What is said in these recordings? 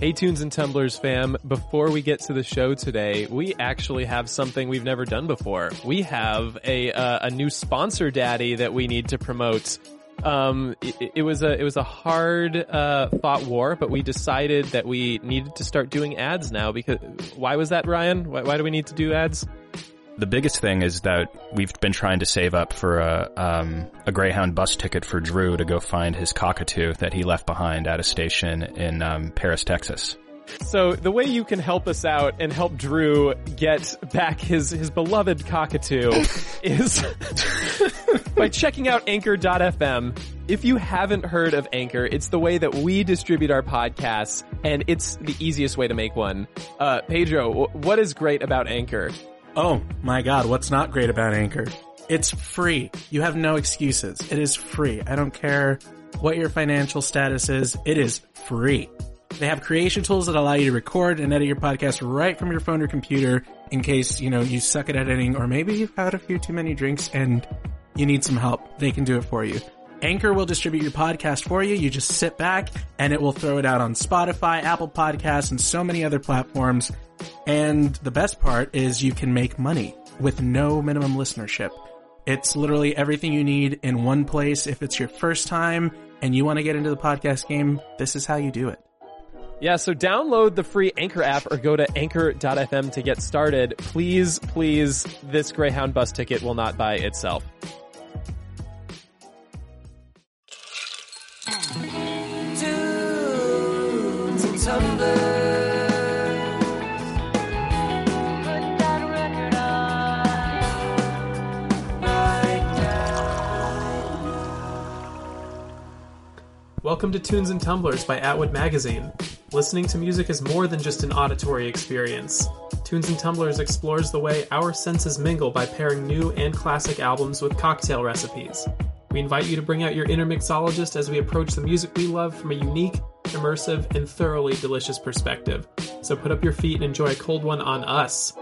Hey Tunes and Tumblers fam, before we get to the show today, we actually have something we've never done before. We have a new sponsor daddy that we need to promote. It was a hard fought war, but we decided that we needed to start doing ads now. Because why was that, Ryan? Why do we need to do ads? The biggest thing is that we've been trying to save up for a Greyhound bus ticket for Drew to go find his cockatoo that he left behind at a station in Paris, Texas. So the way you can help us out and help Drew get back his beloved cockatoo is by checking out Anchor.fm. If you haven't heard of Anchor, it's the way that we distribute our podcasts, and it's the easiest way to make one. Pedro, what is great about Anchor? Oh my God, what's not great about Anchor? It's free. You have no excuses. It is free. I don't care what your financial status is. It is free. They have creation tools that allow you to record and edit your podcast right from your phone or computer in case, you know, you suck at editing or maybe you've had a few too many drinks and you need some help. They can do it for you. Anchor will distribute your podcast for you. You just sit back and it will throw it out on Spotify, Apple Podcasts, and so many other platforms. And the best part is you can make money with no minimum listenership. It's literally everything you need in one place. If it's your first time and you want to get into the podcast game, this is how you do it. Yeah, so download the free Anchor app or go to anchor.fm to get started. Please, please, this Greyhound bus ticket will not buy itself. Dudes and Tumblers. Put that record on right now. Welcome to Tunes and Tumblers by Atwood Magazine. Listening to music is more than just an auditory experience. Tunes and Tumblers explores the way our senses mingle by pairing new and classic albums with cocktail recipes. We invite you to bring out your inner mixologist as we approach the music we love from a unique, immersive, and thoroughly delicious perspective. So put up your feet and enjoy a cold one on us.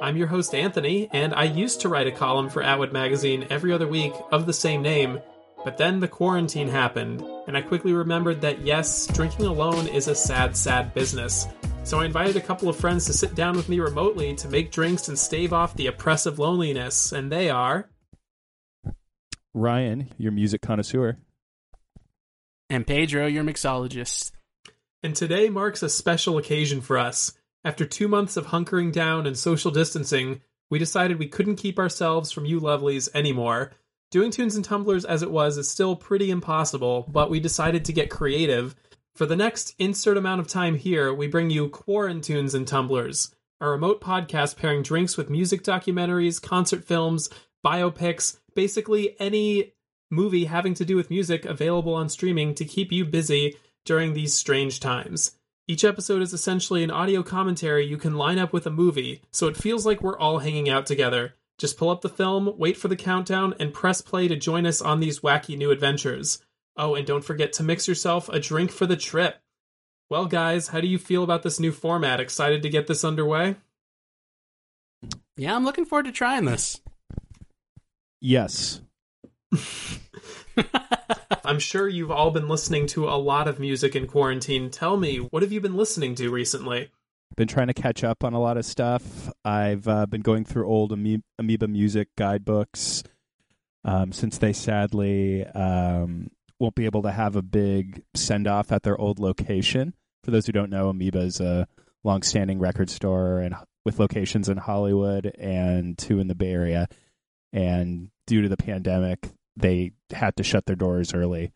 I'm your host, Anthony, and I used to write a column for Atwood Magazine every other week of the same name, but then the quarantine happened, and I quickly remembered that, yes, drinking alone is a sad, sad business. So I invited a couple of friends to sit down with me remotely to make drinks and stave off the oppressive loneliness, and they are... Ryan, your music connoisseur. And Pedro, your mixologist. And today marks a special occasion for us. After 2 months of hunkering down and social distancing, we decided we couldn't keep ourselves from you lovelies anymore. Doing Tunes and Tumblers as it was is still pretty impossible, but we decided to get creative. For the next insert amount of time here, we bring you Quarantunes and Tumblers, a remote podcast pairing drinks with music documentaries, concert films, biopics, basically any movie having to do with music available on streaming to keep you busy during these strange times. Each episode is essentially an audio commentary you can line up with a movie, so it feels like we're all hanging out together. Just pull up the film, wait for the countdown, and press play to join us on these wacky new adventures. Oh, and don't forget to mix yourself a drink for the trip. Well, guys, how do you feel about this new format? Excited to get this underway? Yeah, I'm looking forward to trying this. Yes. I'm sure you've all been listening to a lot of music in quarantine. Tell me, what have you been listening to recently? Been trying to catch up on a lot of stuff. I've been going through old Amoeba music guidebooks since they sadly won't be able to have a big send-off at their old location. For those who don't know, Amoeba is a long-standing record store and with locations in Hollywood and two in the Bay Area. And due to the pandemic, they had to shut their doors early.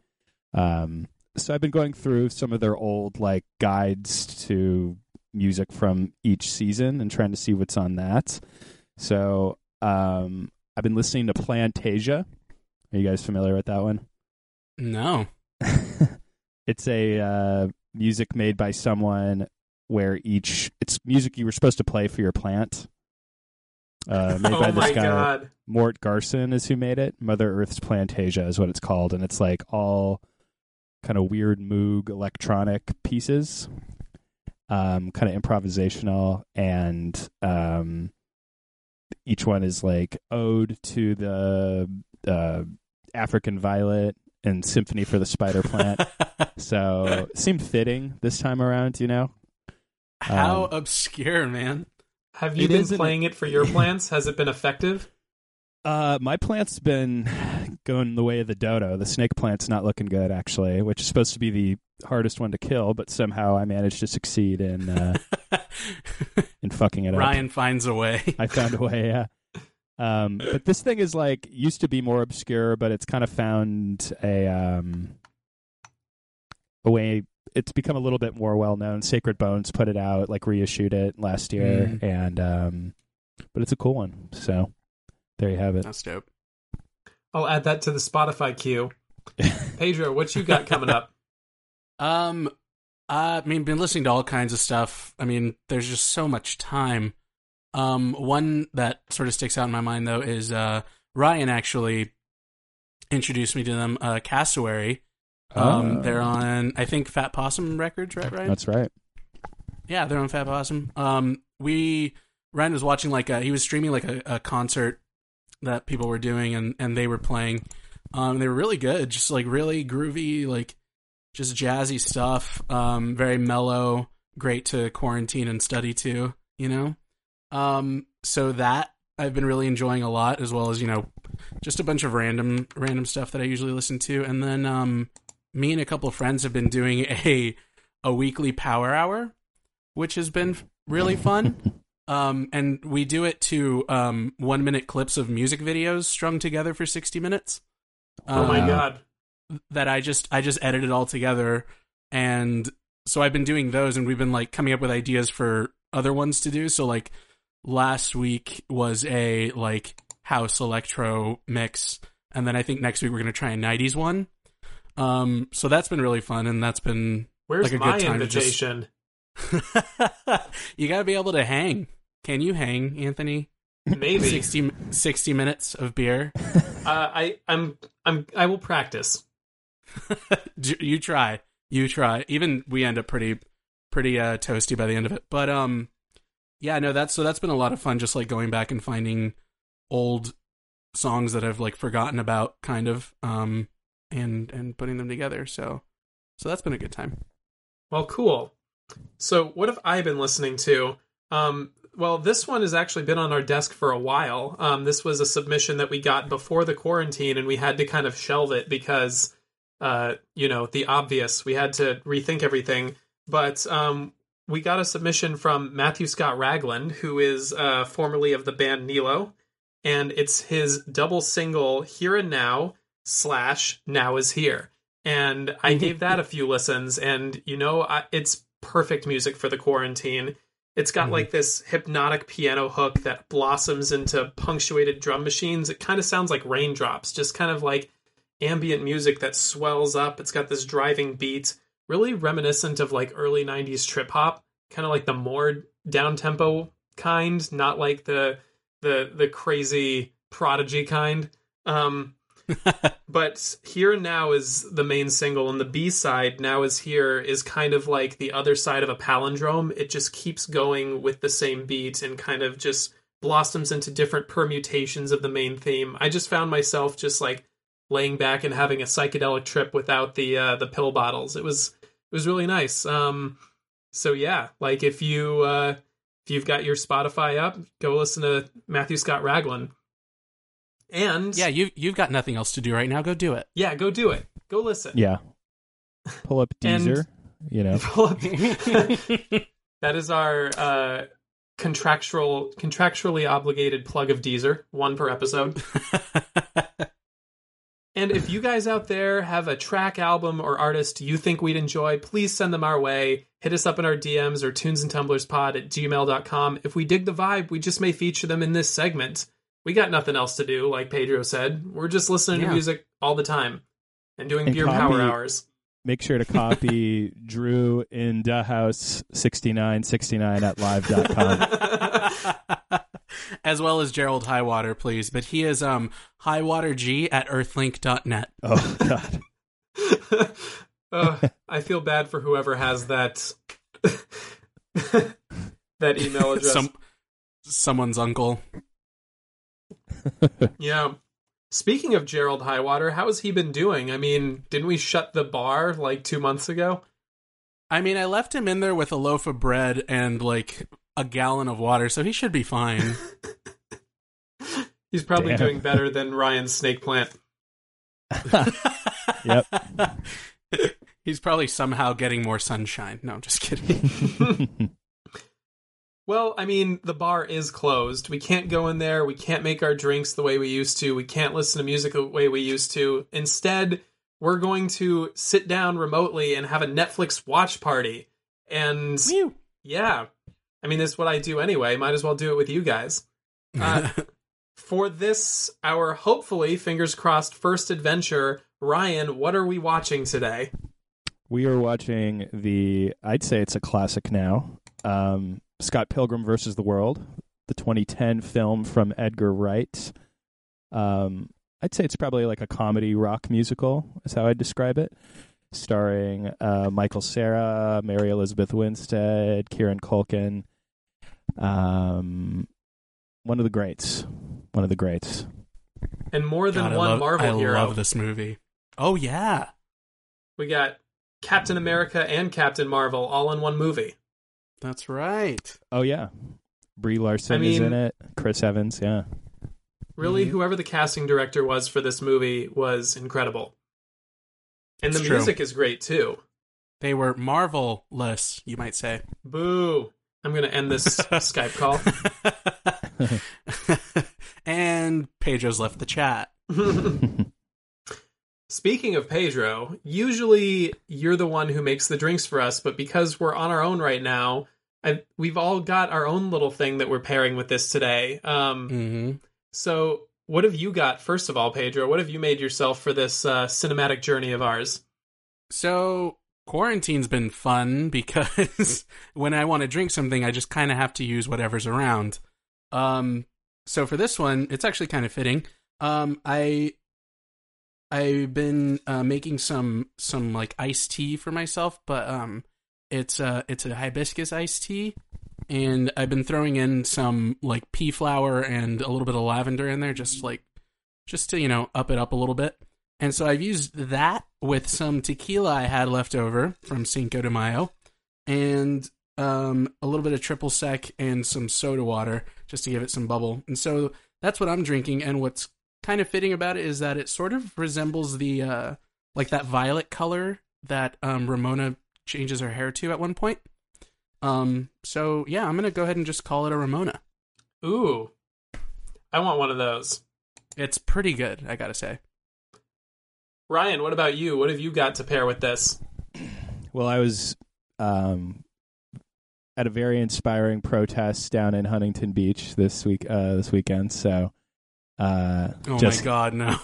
So I've been going through some of their old like guides to music from each season and trying to see what's on that. So I've been listening to Plantasia. Are you guys familiar with that one? No. It's a music made by someone where it's music you were supposed to play for your plant. Made by this guy, God. Mort Garson is who made it. Mother Earth's Plantasia is what it's called. And it's like all kind of weird Moog electronic pieces, kind of improvisational, and each one is like ode to the African violet and symphony for the spider plant. So seemed fitting this time around, you know. How obscure, man. Have you been playing it for your plants? Has it been effective? My plant's been going the way of the dodo. The snake plant's not looking good, actually, which is supposed to be the hardest one to kill, but somehow I managed to succeed in fucking it up. Ryan finds a way. I found a way, yeah. But this thing is like, used to be more obscure, but it's kind of found a way. It's become a little bit more well-known. Sacred Bones put it out, like reissued it last year, and but it's a cool one. So there you have it. That's dope. I'll add that to the Spotify queue. Pedro, what you got coming up? I mean, been listening to all kinds of stuff. I mean, there's just so much time. One that sort of sticks out in my mind, though, is Ryan actually introduced me to them, Cassowary. They're on, I think, Fat Possum Records, right, Ryan? That's right. Yeah, they're on Fat Possum. Ryan was watching, he was streaming, a concert that people were doing, and they were playing. They were really good, just, really groovy, just jazzy stuff, very mellow, great to quarantine and study to, you know? So that I've been really enjoying a lot, as well as, just a bunch of random stuff that I usually listen to. And then, me and a couple of friends have been doing a weekly power hour, which has been really fun. And we do it to 1-minute clips of music videos strung together for 60 minutes. Oh my God. That I just edited all together. And so I've been doing those, and we've been coming up with ideas for other ones to do. So last week was a house electro mix. And then I think next week we're going to try a 90s one. So that's been really fun, and that's been a good time. Where's my invitation? You gotta be able to hang. Can you hang, Anthony? Maybe 60 minutes of beer. I will practice. You try. Even we end up pretty toasty by the end of it. But yeah, no, that's been a lot of fun. Just going back and finding old songs that I've forgotten about, kind of. And putting them together. So that's been a good time. Well, cool. So what have I been listening to? Well, this one has actually been on our desk for a while. This was a submission that we got before the quarantine, and we had to kind of shelve it because, the obvious. We had to rethink everything. But we got a submission from Matthew Scott Ragland, who is formerly of the band Nilo. And it's his double single, Here and Now, / Now Is Here, and I gave that a few listens, and it's perfect music for the quarantine. It's got this hypnotic piano hook that blossoms into punctuated drum machines. It kind of sounds like raindrops, just kind of like ambient music that swells up. It's got this driving beat, really reminiscent of early 90s trip hop, kind of like the more down tempo kind, not like the crazy Prodigy kind. But Here and Now is the main single, and the B-side, Now Is Here, is kind of like the other side of a palindrome. It just keeps going with the same beat and kind of just blossoms into different permutations of the main theme. I just found myself just laying back and having a psychedelic trip without the pill bottles. It was really nice. So yeah, if you've got your Spotify up, go listen to Matthew Scott Ragland. And yeah, you've got nothing else to do right now. Go do it. Yeah, go do it. Go listen. Yeah. Pull up Deezer, you know. Pull up That is our contractually obligated plug of Deezer, one per episode. And if you guys out there have a track, album, or artist you think we'd enjoy, please send them our way. Hit us up in our DMs or tunesandtumblerspod@gmail.com. If we dig the vibe, we just may feature them in this segment. We got nothing else to do, like Pedro said. We're just listening to music all the time and doing beer power hours. Make sure to copy Drew in DaHouse6969 at live.com. As well as Gerald Highwater, please. But he is highwaterg@earthlink.net. Oh, God. I feel bad for whoever has that that email address. Someone's uncle. Yeah. Speaking of Gerald Highwater, how has he been doing? I mean, didn't we shut the bar like 2 months ago? I mean, I left him in there with a loaf of bread and like a gallon of water, so he should be fine. He's probably doing better than Ryan's snake plant. Yep. He's probably somehow getting more sunshine. No, I'm just kidding. Well, I mean, the bar is closed. We can't go in there. We can't make our drinks the way we used to. We can't listen to music the way we used to. Instead, we're going to sit down remotely and have a Netflix watch party. And yeah, I mean, that's what I do anyway. Might as well do it with you guys. For this, our hopefully, fingers crossed, first adventure, Ryan, what are we watching today? We are watching I'd say it's a classic now. Scott Pilgrim versus the World, the 2010 film from Edgar Wright. I'd say it's probably like a comedy rock musical, is how I'd describe it, starring Michael Cera, Mary Elizabeth Winstead, Kieran Culkin. One of the greats. And more than hero. I love this movie. Oh, yeah. We got Captain America and Captain Marvel all in one movie. That's right. Oh, yeah. Brie Larson is in it. Chris Evans, yeah. Really, whoever the casting director was for this movie was incredible. And the music is great, too. They were marvelous, you might say. Boo. I'm going to end this Skype call. And Pedro's left the chat. Speaking of Pedro, usually you're the one who makes the drinks for us, but because we're on our own right now, we've all got our own little thing that we're pairing with this today. So what have you got, first of all, Pedro? What have you made yourself for this cinematic journey of ours? So quarantine's been fun because when I want to drink something, I just kind of have to use whatever's around. So for this one, it's actually kind of fitting. I've been making some like iced tea for myself, but it's a hibiscus iced tea, and I've been throwing in some like pea flower and a little bit of lavender in there, just to up it up a little bit. And so I've used that with some tequila I had left over from Cinco de Mayo, and a little bit of triple sec and some soda water just to give it some bubble. And so that's what I'm drinking, and what's kind of fitting about it is that it sort of resembles the like that violet color that Ramona changes her hair to at one point. So yeah, I'm gonna go ahead and just call it a Ramona. Ooh, I want one of those. It's pretty good, I gotta say. Ryan, what about you? What have you got to pair with this? Well, I was at a very inspiring protest down in Huntington Beach this weekend, so. My God, no.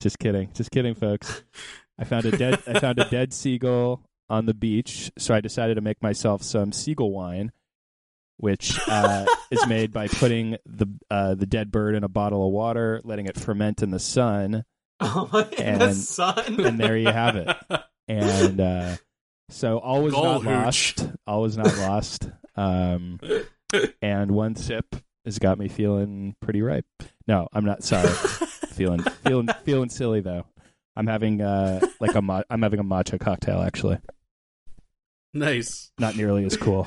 Just kidding, folks. I found a dead seagull on the beach, so I decided to make myself some seagull wine, which is made by putting the dead bird in a bottle of water, letting it ferment in the sun. And there you have it. And so all was not lost. And one sip has got me feeling pretty ripe. No, I'm not. Sorry, feeling silly though. I'm having a matcha cocktail actually. Nice. Not nearly as cool.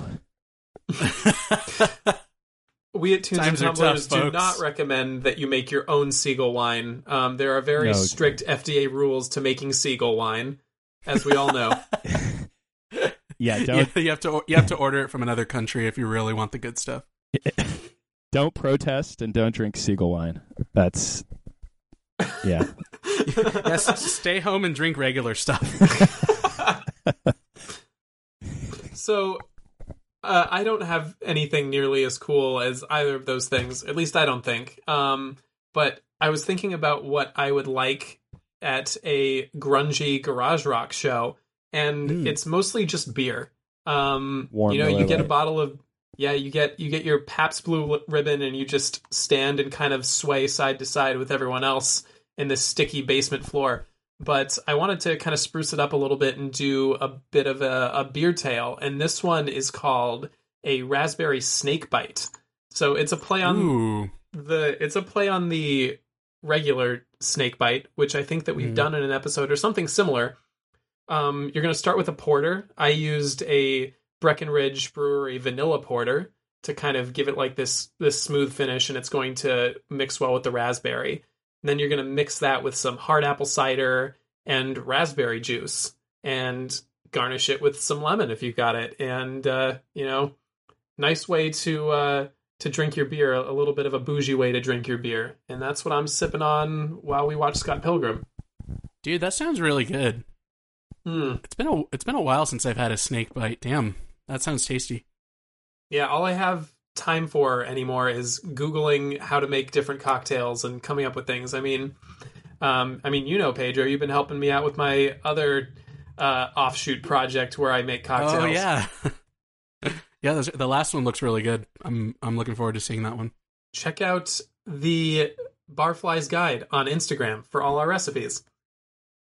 We at Tunes Times and Tumblers do not recommend that you make your own Seagull wine. There are very strict FDA rules to making Seagull wine, as we all know. Yeah, don't. You have to order it from another country if you really want the good stuff. Don't protest and don't drink Seagull wine. That's yeah. Yes, stay home and drink regular stuff. So. I don't have anything nearly as cool as either of those things. At least I don't think. But I was thinking about what I would like at a grungy garage rock show, and it's mostly just beer. You get a bottle of you get your Pabst Blue Ribbon, and you just stand and kind of sway side to side with everyone else in this sticky basement floor. But I wanted to kind of spruce it up a little bit and do a bit of a beer tale. And this one is called a raspberry snake bite. So it's a play on the regular snake bite, which I think that we've done in an episode or something similar. You're going to start with a porter. I used a Breckenridge Brewery vanilla porter to kind of give it like this smooth finish. And it's going to mix well with the raspberry. Then you're going to mix that with some hard apple cider and raspberry juice and garnish it with some lemon if you've got it. And, nice way to drink your beer, a little bit of a bougie way to drink your beer. And that's what I'm sipping on while we watch Scott Pilgrim. Dude, that sounds really good. It's been a while since I've had a snake bite. Damn, that sounds tasty. Yeah, all I have time for anymore is Googling how to make different cocktails and coming up with things. I mean, Pedro, you've been helping me out with my other offshoot project where I make cocktails. Oh yeah, yeah. The last one looks really good. I'm looking forward to seeing that one. Check out the Barfly's Guide on Instagram for all our recipes.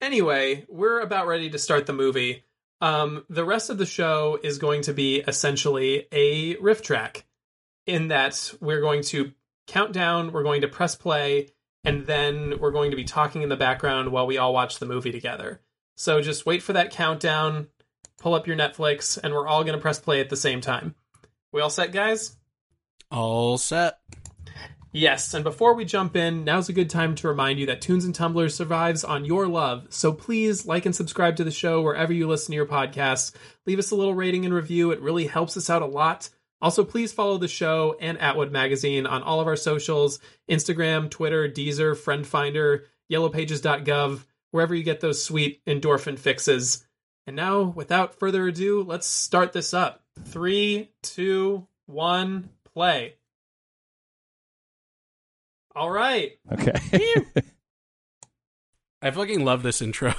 Anyway, we're about ready to start the movie. The rest of the show is going to be essentially a riff track, in that we're going to count down, we're going to press play, and then we're going to be talking in the background while we all watch the movie together. So just wait for that countdown, pull up your Netflix, and we're all going to press play at the same time. We all set, guys? All set. Yes, and before we jump in, now's a good time to remind you that Tunes and Tumblers survives on your love. So please like and subscribe to the show wherever you listen to your podcasts. Leave us a little rating and review. It really helps us out a lot. Also, please follow the show and Atwood Magazine on all of our socials, Instagram, Twitter, Deezer, Friend Finder, yellowpages.gov, wherever you get those sweet endorphin fixes. And now, without further ado, let's start this up. 3, 2, 1, play. All right. Okay. I fucking love this intro.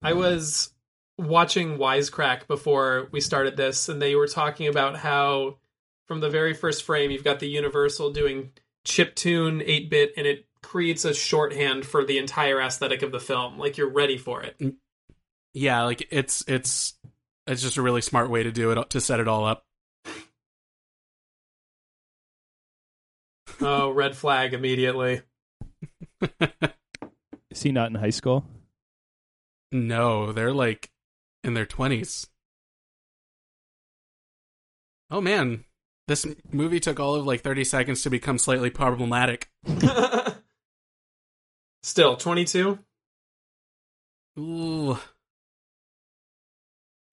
I was watching Wisecrack before we started this, and they were talking about how from the very first frame you've got the Universal doing chiptune 8-bit, and it creates a shorthand for the entire aesthetic of the film. Like, you're ready for it. Yeah, like it's just a really smart way to do it, to set it all up. Oh, red flag immediately. Is he not in high school? No, they're like in their 20s. Oh man, this movie took all of like 30 seconds to become slightly problematic. Still, 22? Ooh.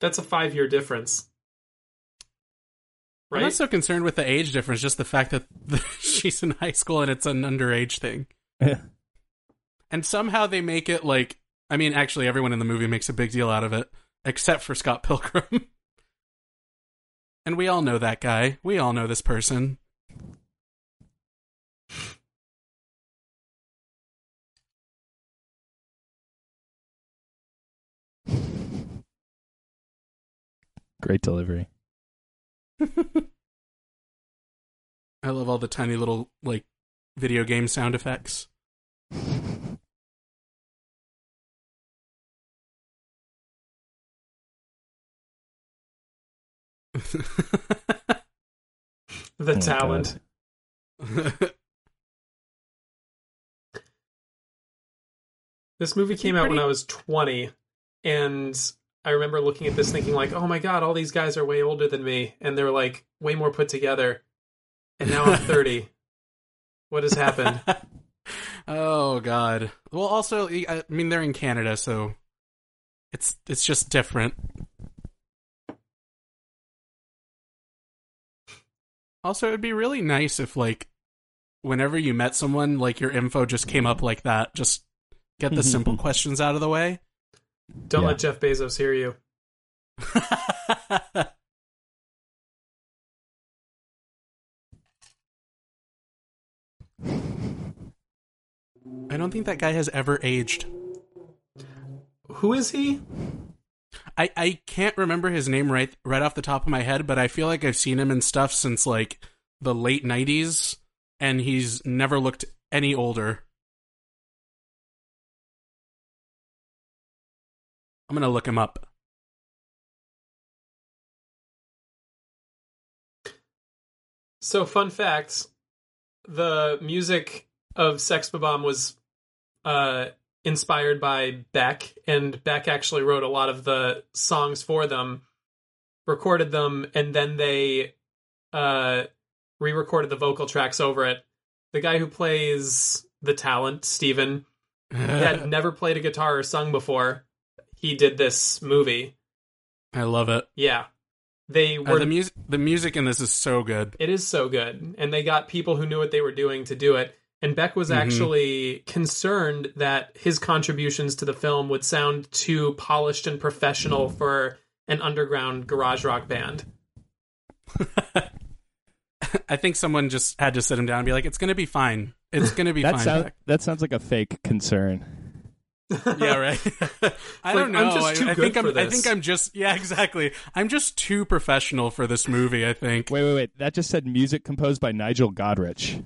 That's a 5-year difference. Right? I'm not so concerned with the age difference, just the fact that she's in high school and it's an underage thing. Yeah. And somehow they make it like, I mean, actually, everyone in the movie makes a big deal out of it, except for Scott Pilgrim. And we all know that guy. We all know this person. Great delivery. I love all the tiny little, like, video game sound effects. The talent. This movie came out when I was 20, and I remember looking at this thinking like, oh my god, all these guys are way older than me, and they're like way more put together. and now I'm 30. What has happened? Oh, God. Well, also, I mean, they're in Canada, so it's just different. Also, it would be really nice if, like, whenever you met someone, like, your info just came up like that. Just get the simple questions out of the way. Don't let Jeff Bezos hear you. I don't think that guy has ever aged. Who is he? I can't remember his name right off the top of my head, but I feel like I've seen him in stuff since, like, the late 90s, and he's never looked any older. I'm gonna look him up. So, fun facts. The music of Sex Bomb was inspired by Beck, and Beck actually wrote a lot of the songs for them, recorded them, and then they re-recorded the vocal tracks over it. The guy who plays the talent, Steven, had never played a guitar or sung before. He did this movie. I love it. Yeah. They were the music in this is so good. It is so good. And they got people who knew what they were doing to do it. And Beck was actually concerned that his contributions to the film would sound too polished and professional for an underground garage rock band. I think someone just had to sit him down and be like, it's going to be fine. It's going to be fine. That sounds like a fake concern. Yeah, right? I don't know. I think I'm just... Yeah, exactly. I'm just too professional for this movie, I think. Wait. That just said music composed by Nigel Godrich.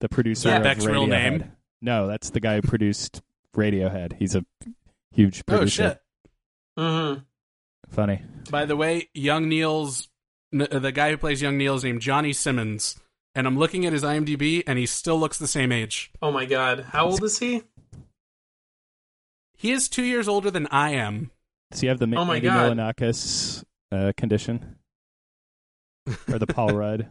The producer of Beck's Radiohead. Real name? No, that's the guy who produced Radiohead. He's a huge producer. Oh, shit. Mm-hmm. Funny. By the way, Young Neil's... The guy who plays Young Neil is named Johnny Simmons. And I'm looking at his IMDb, and he still looks the same age. Oh, my God. How old is he? He is 2 years older than I am. Does he have the Andy Milonakis condition? Or the Paul Rudd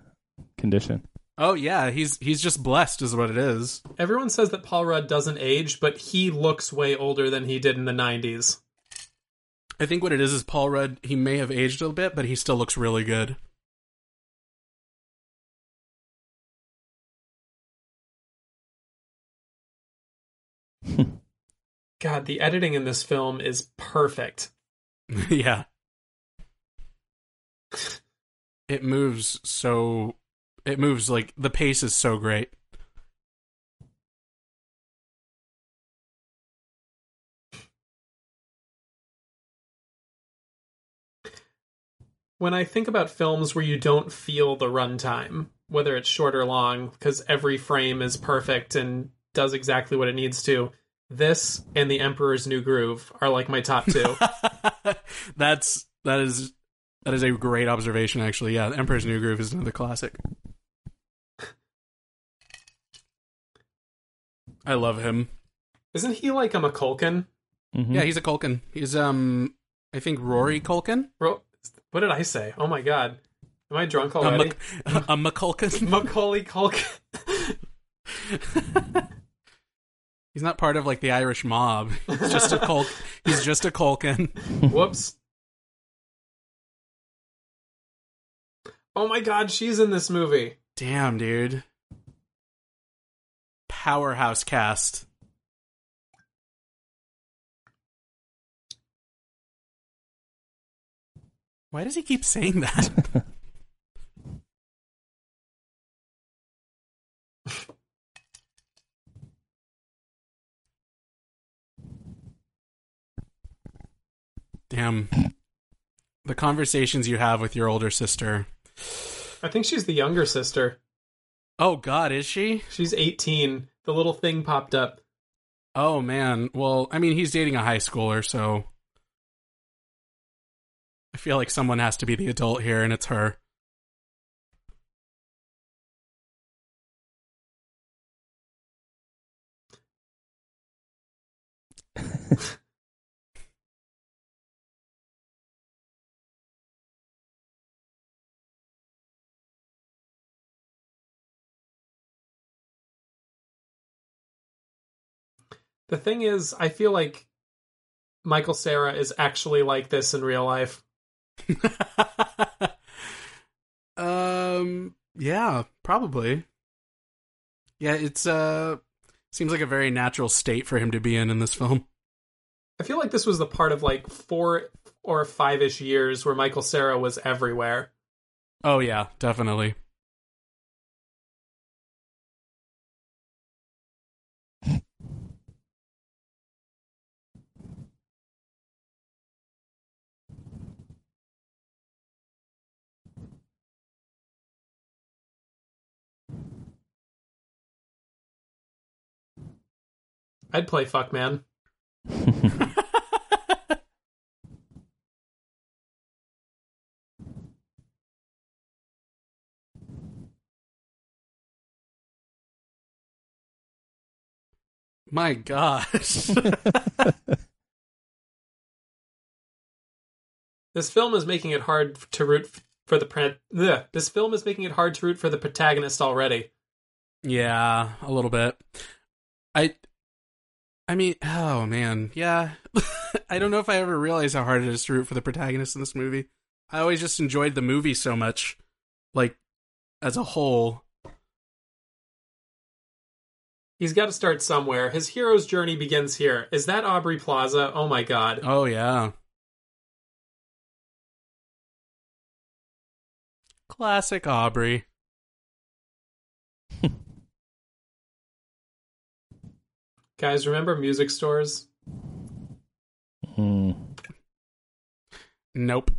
condition? Oh, yeah, he's just blessed is what it is. Everyone says that Paul Rudd doesn't age, but he looks way older than he did in the 90s. I think what it is Paul Rudd, he may have aged a little bit, but he still looks really good. God, the editing in this film is perfect. Yeah. It moves so... It moves, like, the pace is so great. When I think about films where you don't feel the runtime, whether it's short or long, because every frame is perfect and does exactly what it needs to, this and The Emperor's New Groove are, like, my top two. That is a great observation, actually. Yeah, The Emperor's New Groove is another classic. I love him. Isn't he like a Culkin? Mm-hmm. Yeah, he's a Culkin. He's, I think Rory Culkin? What did I say? Oh my God. Am I drunk already? A McCulkin? Macaulay Culkin. He's not part of, like, the Irish mob. He's just a He's just a Culkin. Whoops. Oh my God, she's in this movie. Damn, dude. Powerhouse cast. Why does he keep saying that? Damn. The conversations you have with your older sister. I think she's the younger sister. Oh, God, is she? She's 18. The little thing popped up. Oh, man. Well, I mean, he's dating a high schooler, so... I feel like someone has to be the adult here, and it's her. The thing is, I feel like Michael Cera is actually like this in real life. Yeah, probably. Yeah, it's seems like a very natural state for him to be in this film. I feel like this was the part of like 4 or 5-ish years where Michael Cera was everywhere. Oh yeah, definitely. I'd play Fuck Man. My gosh. This film is making it hard to root for the protagonist already. Yeah, a little bit. I mean, oh man, yeah. I don't know if I ever realized how hard it is to root for the protagonist in this movie. I always just enjoyed the movie so much, like, as a whole. He's got to start somewhere. His hero's journey begins here. Is that Aubrey Plaza? Oh my god. Oh yeah. Classic Aubrey. Guys, remember music stores? Nope.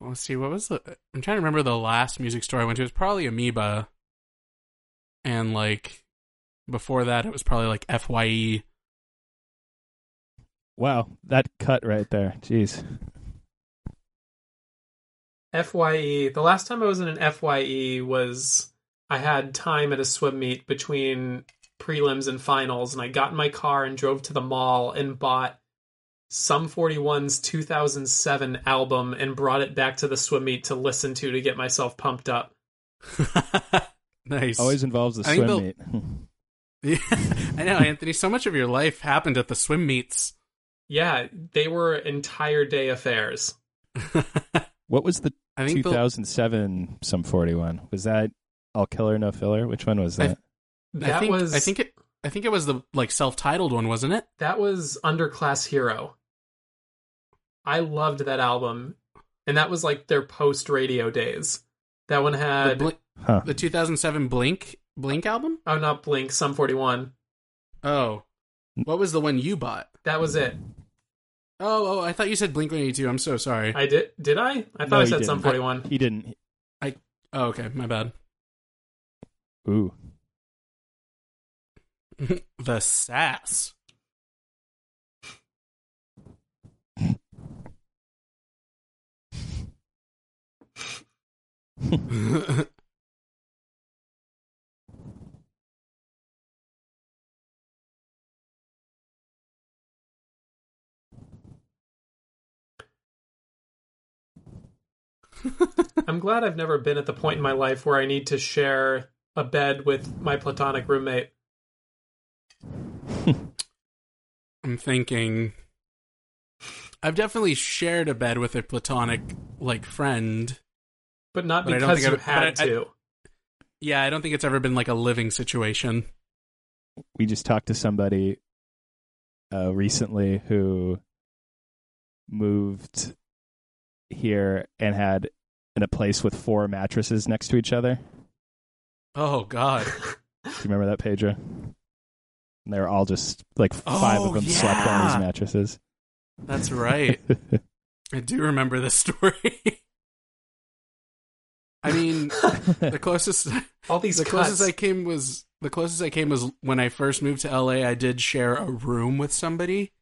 Let's see, what was the... I'm trying to remember the last music store I went to. It was probably Amoeba. And, like, before that, it was probably, like, FYE. Wow, that cut right there. Jeez. FYE. The last time I was in an FYE was I had time at a swim meet between prelims and finals, and I got in my car and drove to the mall and bought Sum 41's 2007 album and brought it back to the swim meet to listen to get myself pumped up. Nice. Always involves the swim meet. Yeah, I know, Anthony. So much of your life happened at the swim meets. Yeah, they were entire day affairs. What was the 2007 Sum 41? Was that All Killer No Filler? Which one was that? I think it was the like self-titled one, wasn't it? That was Underclass Hero. I loved that album, and that was like their post-radio days. That one had the 2007 Blink album. Oh, not Blink, Sum 41. Oh, what was the one you bought? That was it. Oh, I thought you said Blink 182. I'm so sorry. I did. Did I? I thought I said Sum 41. He didn't. Oh, okay. My bad. Ooh. The sass. I'm glad I've never been at the point in my life where I need to share a bed with my platonic roommate. I'm thinking I've definitely shared a bed with a platonic like friend, but not because you had to. Yeah, I don't think it's ever been like a living situation. We just talked to somebody recently who moved here and had in a place with 4 mattresses next to each other. Oh god. Do you remember that, Pedro? And they were all just like 5 of them slept on these mattresses. That's right. I do remember this story. I mean, the closest I came was when I first moved to LA. I did share a room with somebody.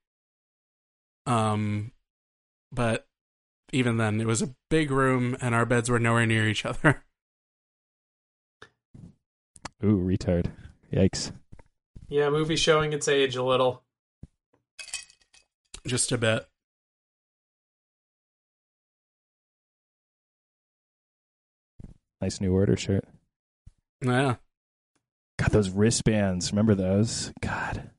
But even then, it was a big room, and our beds were nowhere near each other. Ooh, retard. Yikes. Yeah, movie showing its age a little. Just a bit. Nice New Order shirt. Yeah. God, those wristbands. Remember those? God.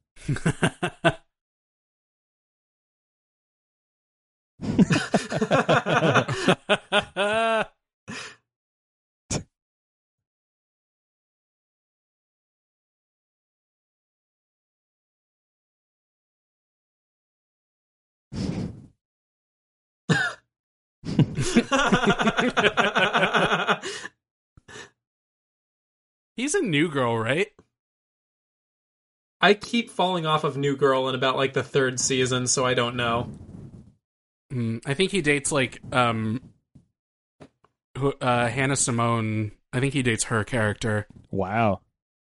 He's a New Girl, right? I keep falling off of New Girl in about like the third season, so I don't know. I think he dates like Hannah Simone. I think he dates her character. Wow,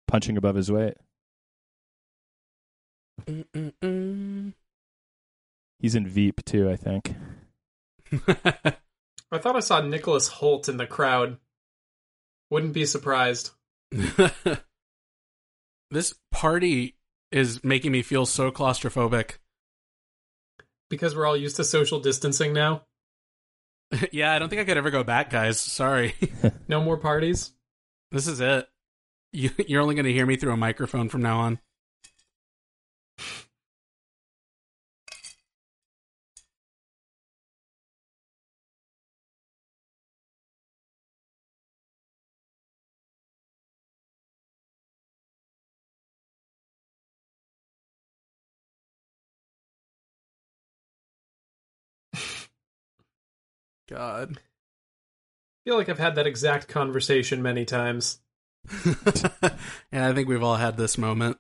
punching above his weight. He's in Veep too, I think. I thought I saw Nicholas Holt in the crowd. Wouldn't be surprised. This party is making me feel so claustrophobic. Because we're all used to social distancing now? Yeah, I don't think I could ever go back, guys. Sorry. No more parties? This is it. You're only going to hear me through a microphone from now on. God. I feel like I've had that exact conversation many times. Yeah, I think we've all had this moment.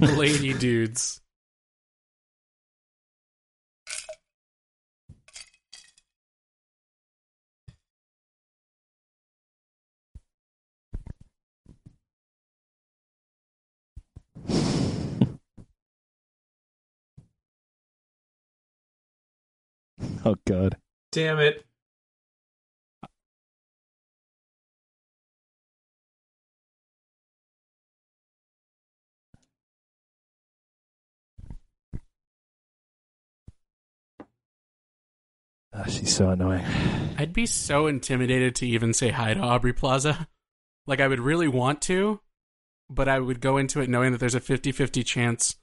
Lady dudes. Oh, God. Damn it. She's so annoying. I'd be so intimidated to even say hi to Aubrey Plaza. Like, I would really want to, but I would go into it knowing that there's a 50-50 chance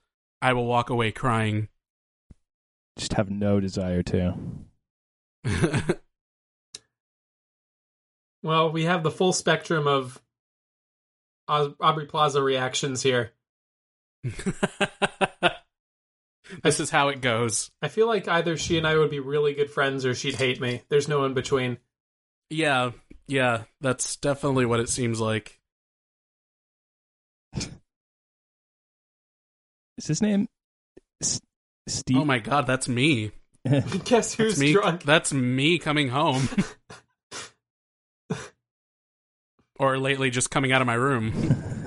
I will walk away crying. Just have no desire to. Well, we have the full spectrum of Aubrey Plaza reactions here. This is how it goes. I feel like either she and I would be really good friends or she'd hate me. There's no in between. Yeah, that's definitely what it seems like. Is his name Steve? Oh my god, that's me. Guess who's drunk? That's me coming home. Or lately just coming out of my room.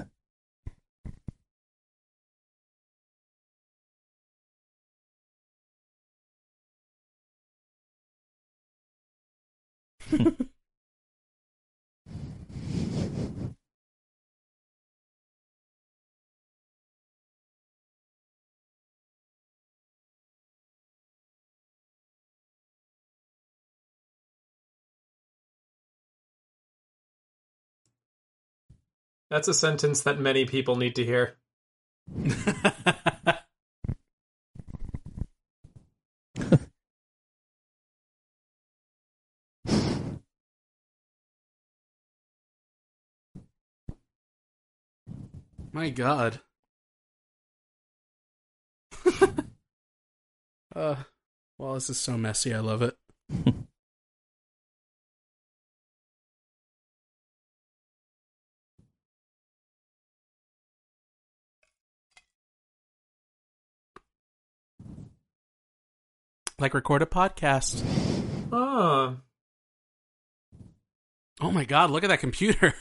That's a sentence that many people need to hear. My God. Well, this is so messy. I love it. Like, record a podcast. Oh my God, look at that computer.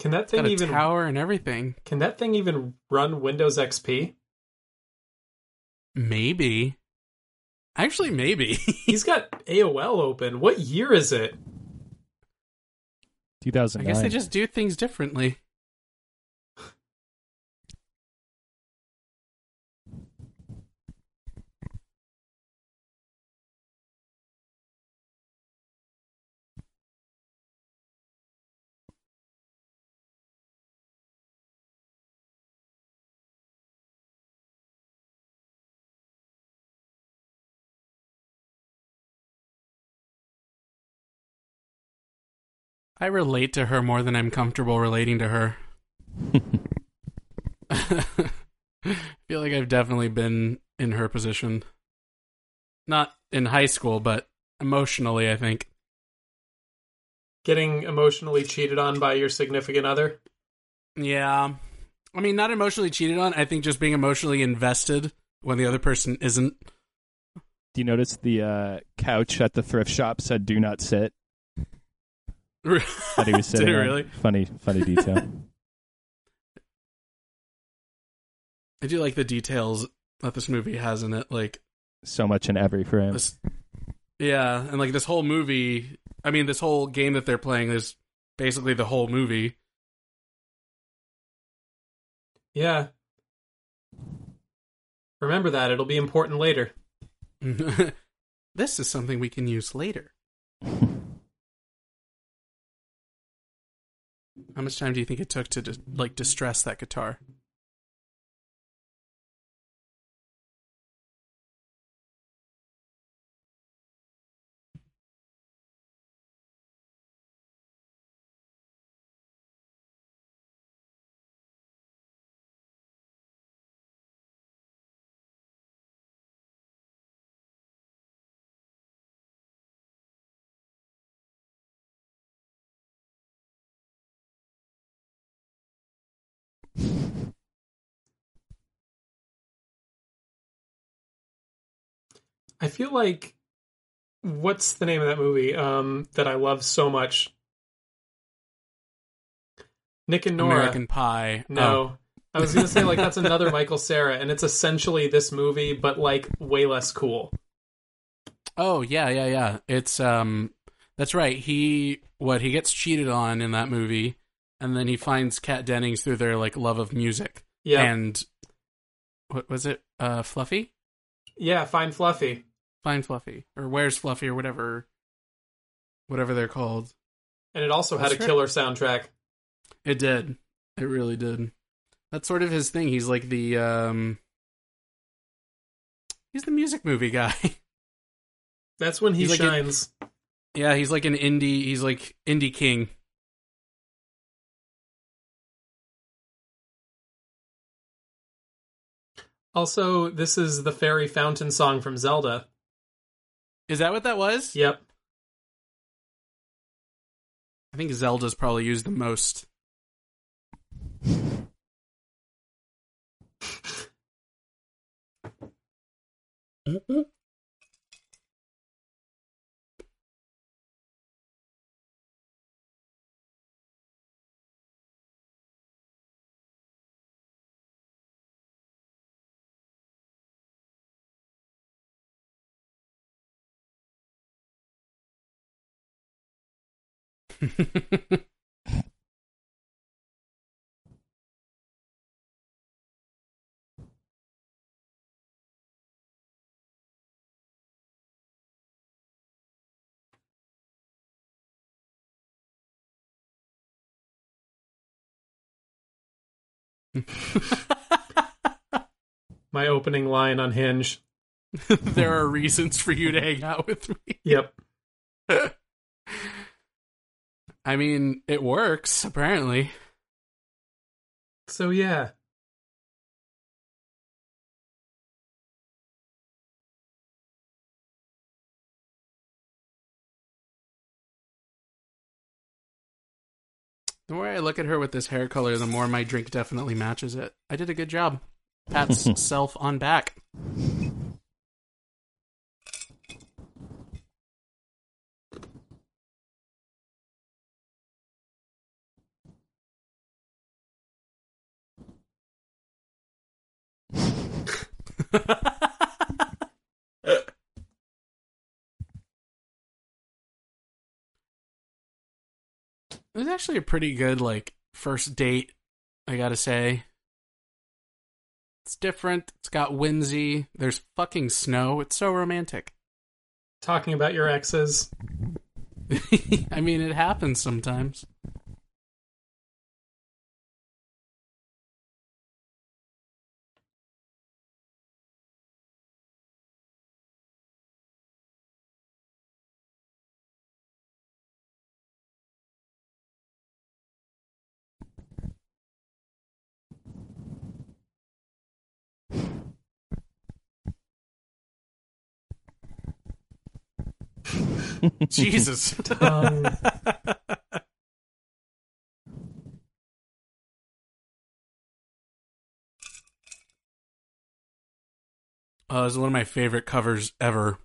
Can that thing even tower and everything? Can that thing even run Windows XP? Maybe. Actually, maybe. He's got AOL open. What year is it? 2009. I guess they just do things differently. I relate to her more than I'm comfortable relating to her. I feel like I've definitely been in her position. Not in high school, but emotionally, I think. Getting emotionally cheated on by your significant other? Yeah. I mean, not emotionally cheated on. I think just being emotionally invested when the other person isn't. Do you notice the couch at the thrift shop said, "Do not sit"? That he was sitting. Did it really? Funny detail. I do like the details that this movie has in it, like so much in every frame. And like this whole movie, I mean, this whole game that they're playing is basically the whole movie. Yeah. Remember that; it'll be important later. This is something we can use later. How much time do you think it took to distress that guitar? I feel like, what's the name of that movie that I love so much? Nick and Nora. American Pie. No. I was going to say, like, that's another Michael Cera, and it's essentially this movie, but, like, way less cool. Oh, yeah. It's, that's right. He gets cheated on in that movie, and then he finds Kat Dennings through their, like, love of music. Yeah. And, what was it? Fluffy? Yeah, Find Fluffy. Find Fluffy, or Where's Fluffy, or whatever they're called. And it also had a killer soundtrack. It did. It really did. That's sort of his thing. He's like the, he's the music movie guy. That's when he shines. Like he's like an indie. He's like indie king. Also, this is the Fairy Fountain song from Zelda. Is that what that was? Yep. I think Zelda's probably used the most. My opening line on Hinge. There are reasons for you to hang out with me. Yep. I mean, it works, apparently. So, yeah. The more I look at her with this hair color, the more my drink definitely matches it. I did a good job. Pat's self on back. It was actually a pretty good, like, first date, I gotta say. It's different. It's got whimsy. There's fucking snow. It's so romantic. Talking about your exes. I mean, it happens sometimes. Jesus. This is one of my favorite covers ever.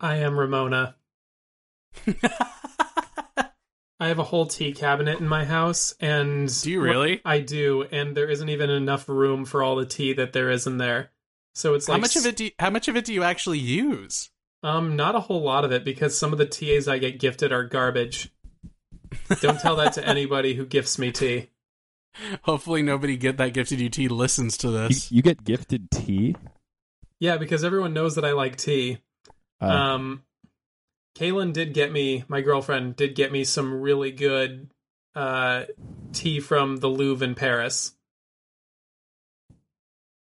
I am Ramona. I have a whole tea cabinet in my house, and... Do you really? I do, and there isn't even enough room for all the tea that there is in there. So it's like... How much of it do you actually use? Not a whole lot of it, because some of the teas I get gifted are garbage. Don't tell that to anybody who gifts me tea. Hopefully nobody that gifted you tea listens to this. You get gifted tea? Yeah, because everyone knows that I like tea. Kaylin did get me, my girlfriend did get me some really good tea from the Louvre in Paris.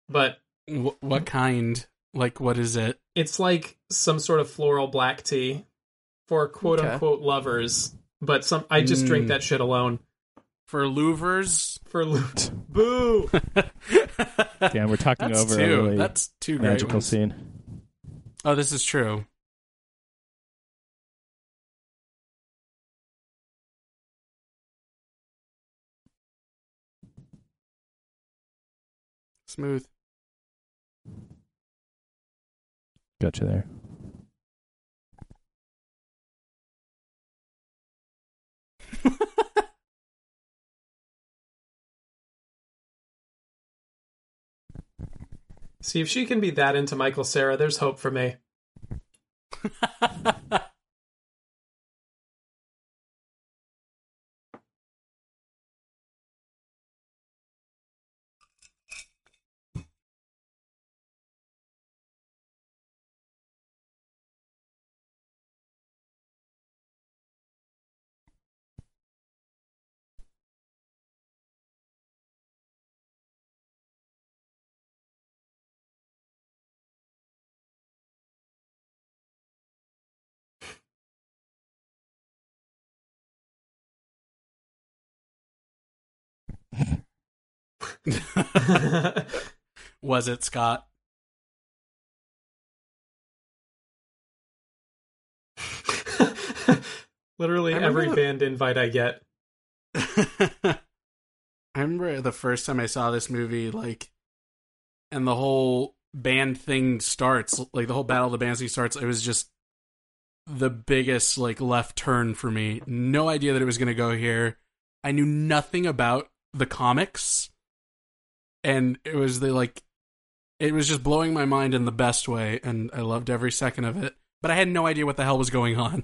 But what kind? Like, what is it? It's like some sort of floral black tea for quote unquote lovers. But I just drink that shit alone. For Louvrers? For Louvre. Boo! Damn, we're talking over a really magical scene. Oh, this is true. Smooth. Gotcha there. See, if she can be that into Michael Cera, there's hope for me. Was it Scott? Literally every band invite I get. I remember the first time I saw this movie, like, and the whole band thing starts, like the whole Battle of the Bands thing starts. It was just the biggest, like, left turn for me. No idea that it was going to go here. I knew nothing about the comics. And it was it was just blowing my mind in the best way, and I loved every second of it. But I had no idea what the hell was going on.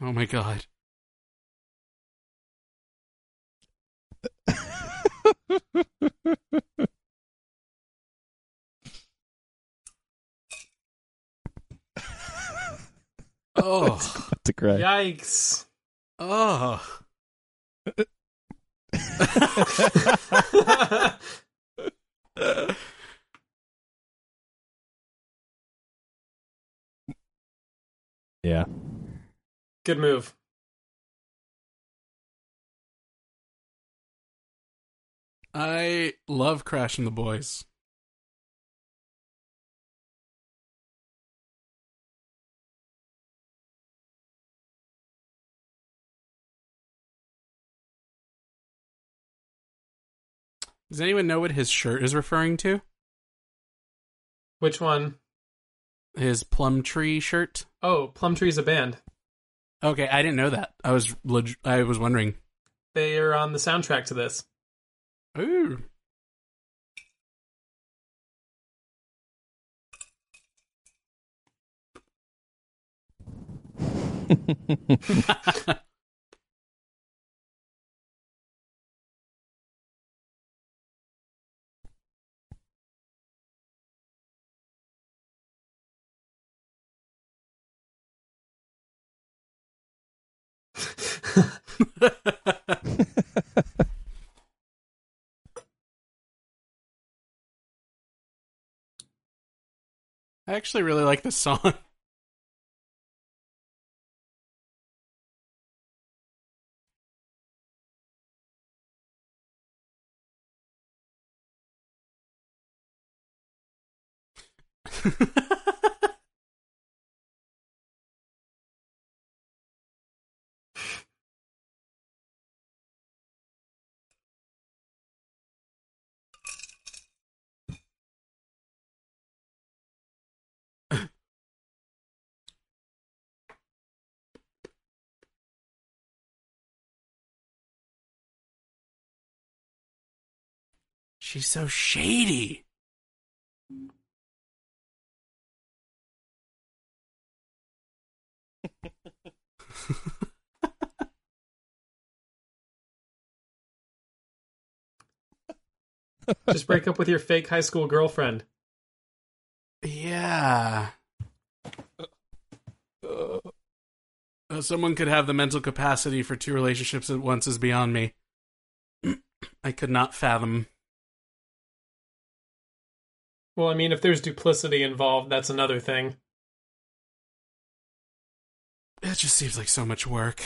Oh my god. Oh, it's about to cry. Yikes. Oh. Yeah. Good move. I love Crash and the Boys. Does anyone know what his shirt is referring to? Which one? His Plum Tree shirt. Oh, Plum Tree's a band. Okay, I didn't know that. I was wondering. They are on the soundtrack to this. Ooh. I actually really like this song. She's so shady. Just break up with your fake high school girlfriend. Yeah. Someone could have the mental capacity for two relationships at once is beyond me. I could not fathom. Well, I mean, if there's duplicity involved, that's another thing. It just seems like so much work.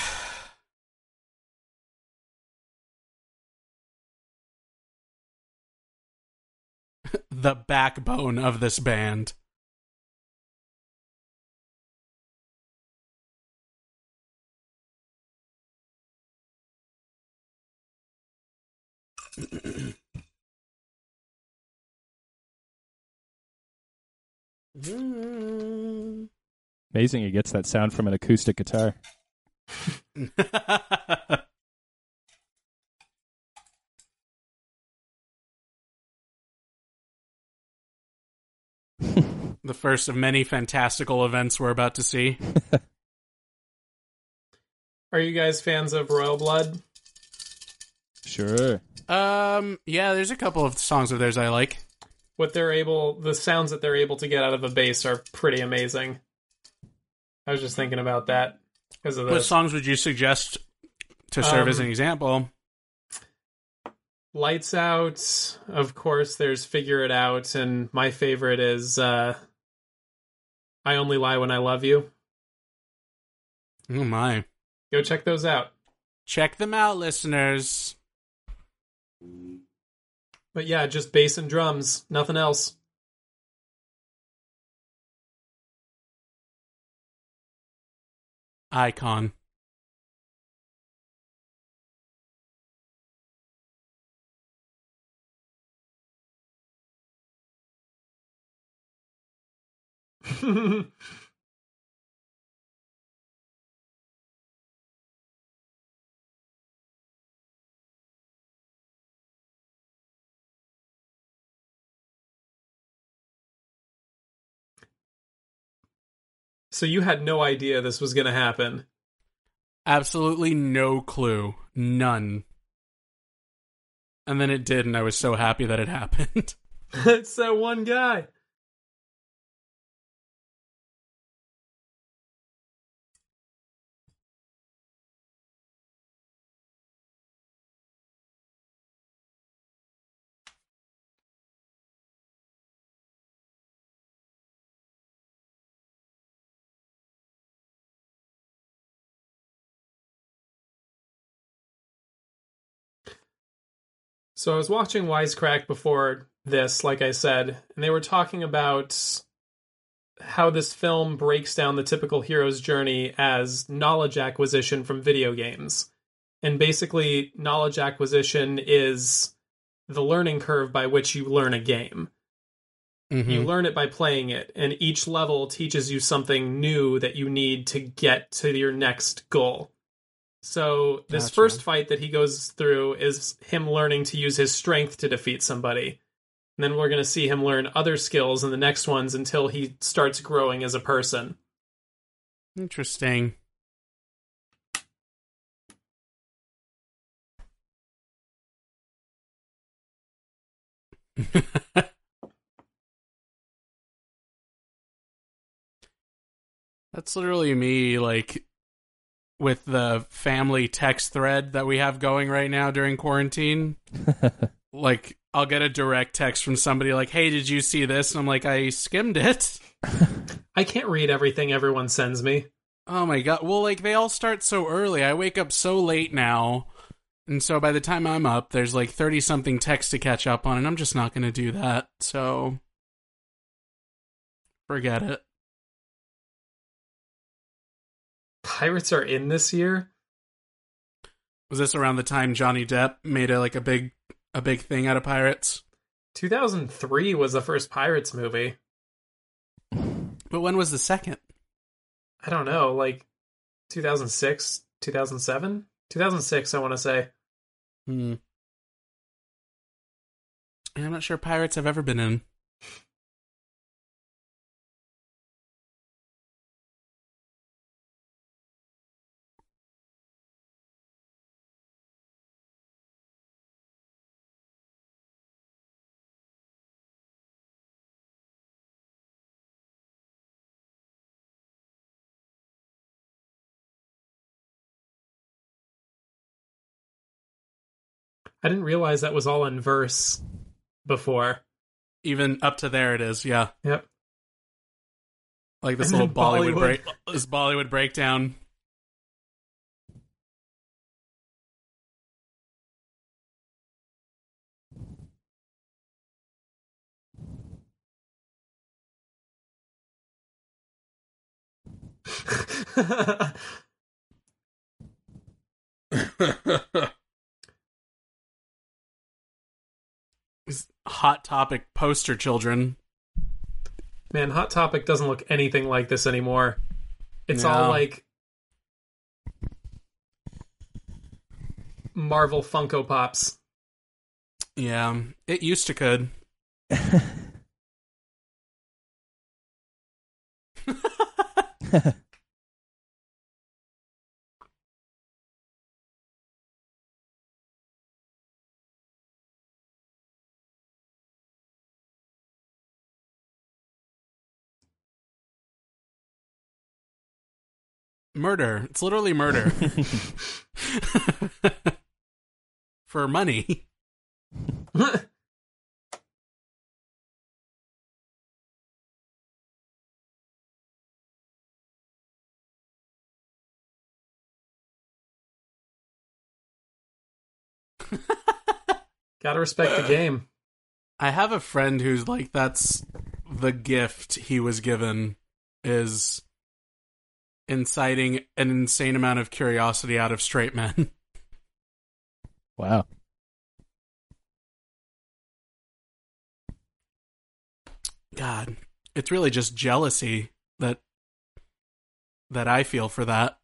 The backbone of this band. Amazing, he gets that sound from an acoustic guitar. The first of many fantastical events we're about to see. Are you guys fans of Royal Blood? Sure. Yeah, there's a couple of songs of theirs I like. The sounds that they're able to get out of a bass are pretty amazing. I was just thinking about that. What songs would you suggest to serve as an example? Lights Out, of course, there's Figure It Out, and my favorite is I Only Lie When I Love You. Oh my. Go check those out. Check them out, listeners. But yeah, just bass and drums, nothing else. Icon. So you had no idea this was going to happen? Absolutely no clue. None. And then it did, and I was so happy that it happened. It's that one guy. So I was watching Wisecrack before this, like I said, and they were talking about how this film breaks down the typical hero's journey as knowledge acquisition from video games. And basically, knowledge acquisition is the learning curve by which you learn a game. Mm-hmm. You learn it by playing it, and each level teaches you something new that you need to get to your next goal. So this first fight that he goes through is him learning to use his strength to defeat somebody. And then we're going to see him learn other skills in the next ones until he starts growing as a person. Interesting. That's literally me, like, with the family text thread that we have going right now during quarantine. Like, I'll get a direct text from somebody like, hey, did you see this? And I'm like, I skimmed it. I can't read everything everyone sends me. Oh my God. Well, like, they all start so early. I wake up so late now. And so by the time I'm up, there's like 30 something text to catch up on, and I'm just not going to do that. So forget it. Pirates are in this year? Was this around the time Johnny Depp made a big thing out of pirates? 2003 was the first Pirates movie. But when was the second? I don't know, like 2006, 2007? 2006, I want to say. Hmm. I'm not sure Pirates I've ever been in. I didn't realize that was all in verse before. Even up to there it is, yeah. Yep. Like this little Bollywood breakdown. Hot Topic poster children. Man, Hot Topic doesn't look anything like this anymore. It's all like Marvel Funko Pops. Yeah, it used to could. Murder. It's literally murder. For money. Gotta respect the game. I have a friend who's like, that's the gift he was given, is inciting an insane amount of curiosity out of straight men. Wow. God, it's really just jealousy that I feel for that.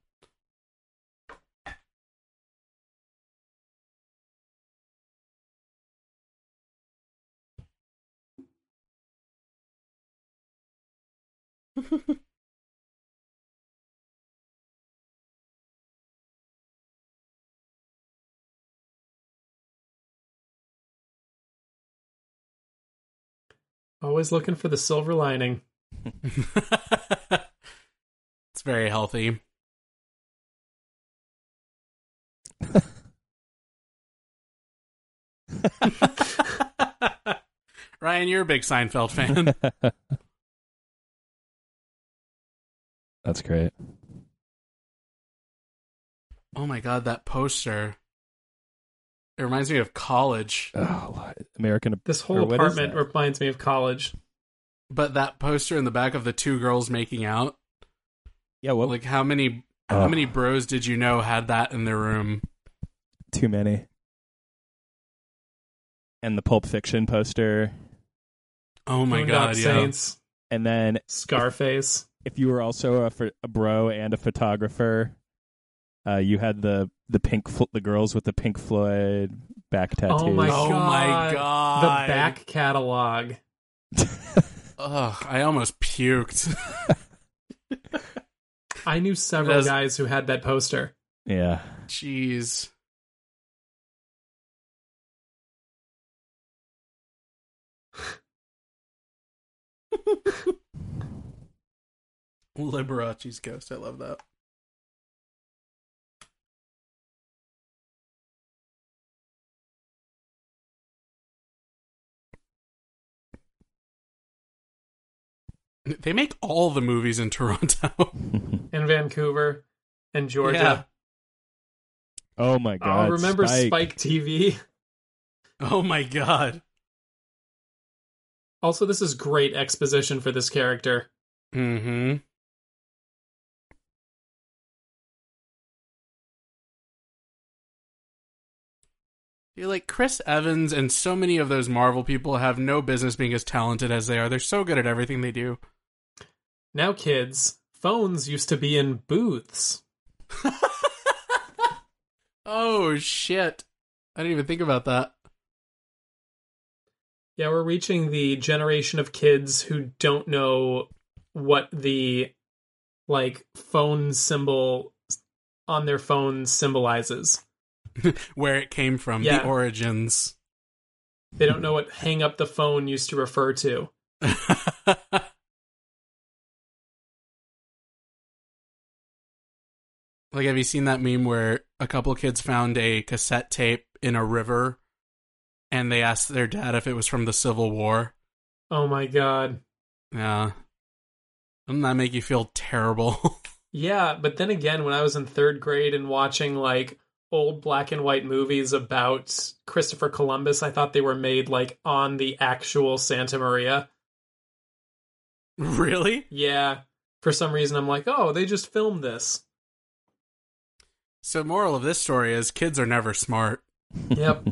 Always looking for the silver lining. It's very healthy. Ryan, you're a big Seinfeld fan. That's great. Oh my God, that poster. It reminds me of college. Oh, American. This whole apartment reminds me of college. But that poster in the back of the two girls making out. Yeah, well, like how many bros did you know had that in their room? Too many. and the Pulp Fiction poster. Oh my God, Saints. Yeah. And then Scarface. If you were also a bro and a photographer, you had the girls with the Pink Floyd back tattoos. Oh my god. The back catalog. Ugh, I almost puked. I knew several guys who had that poster. Yeah. Jeez. Liberace's ghost. I love that. They make all the movies in Toronto. In Vancouver. In Georgia. Yeah. Oh my god. Remember Spike TV? Oh my god. Also, this is great exposition for this character. Mm-hmm. You're like, Chris Evans and so many of those Marvel people have no business being as talented as they are. They're so good at everything they do. Now, kids, phones used to be in booths. Oh, shit. I didn't even think about that. Yeah, we're reaching the generation of kids who don't know what the, like, phone symbol on their phone symbolizes. Where it came from, yeah. The origins. They don't know what hang up the phone used to refer to. Like, have you seen that meme where a couple kids found a cassette tape in a river and they asked their dad if it was from the Civil War? Oh my god. Yeah. Doesn't that make you feel terrible? Yeah, but then again, when I was in third grade and watching, like, old black and white movies about Christopher Columbus, I thought they were made, like, on the actual Santa Maria. Really? Yeah. For some reason, I'm like, oh, they just filmed this. So moral of this story is kids are never smart. Yep.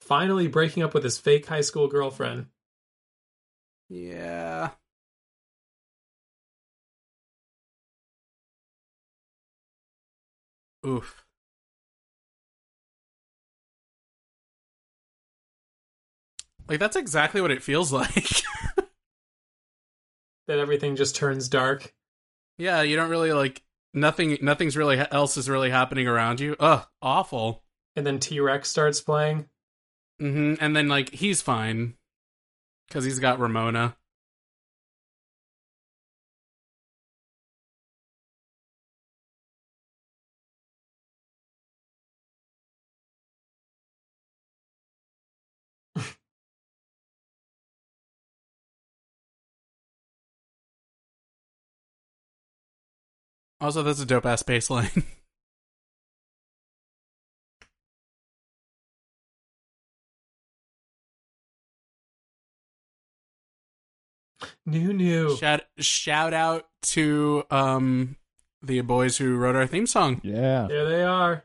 Finally breaking up with his fake high school girlfriend. Yeah. Oof. Like, that's exactly what it feels like. That everything just turns dark. Yeah, you don't really, like, nothing's really else is really happening around you. Ugh, awful. And then T-Rex starts playing. Mm-hmm. And then, like, he's fine. Because he's got Ramona. Also, that's a dope-ass bass line. New. Shout out to the boys who wrote our theme song. Yeah. There they are.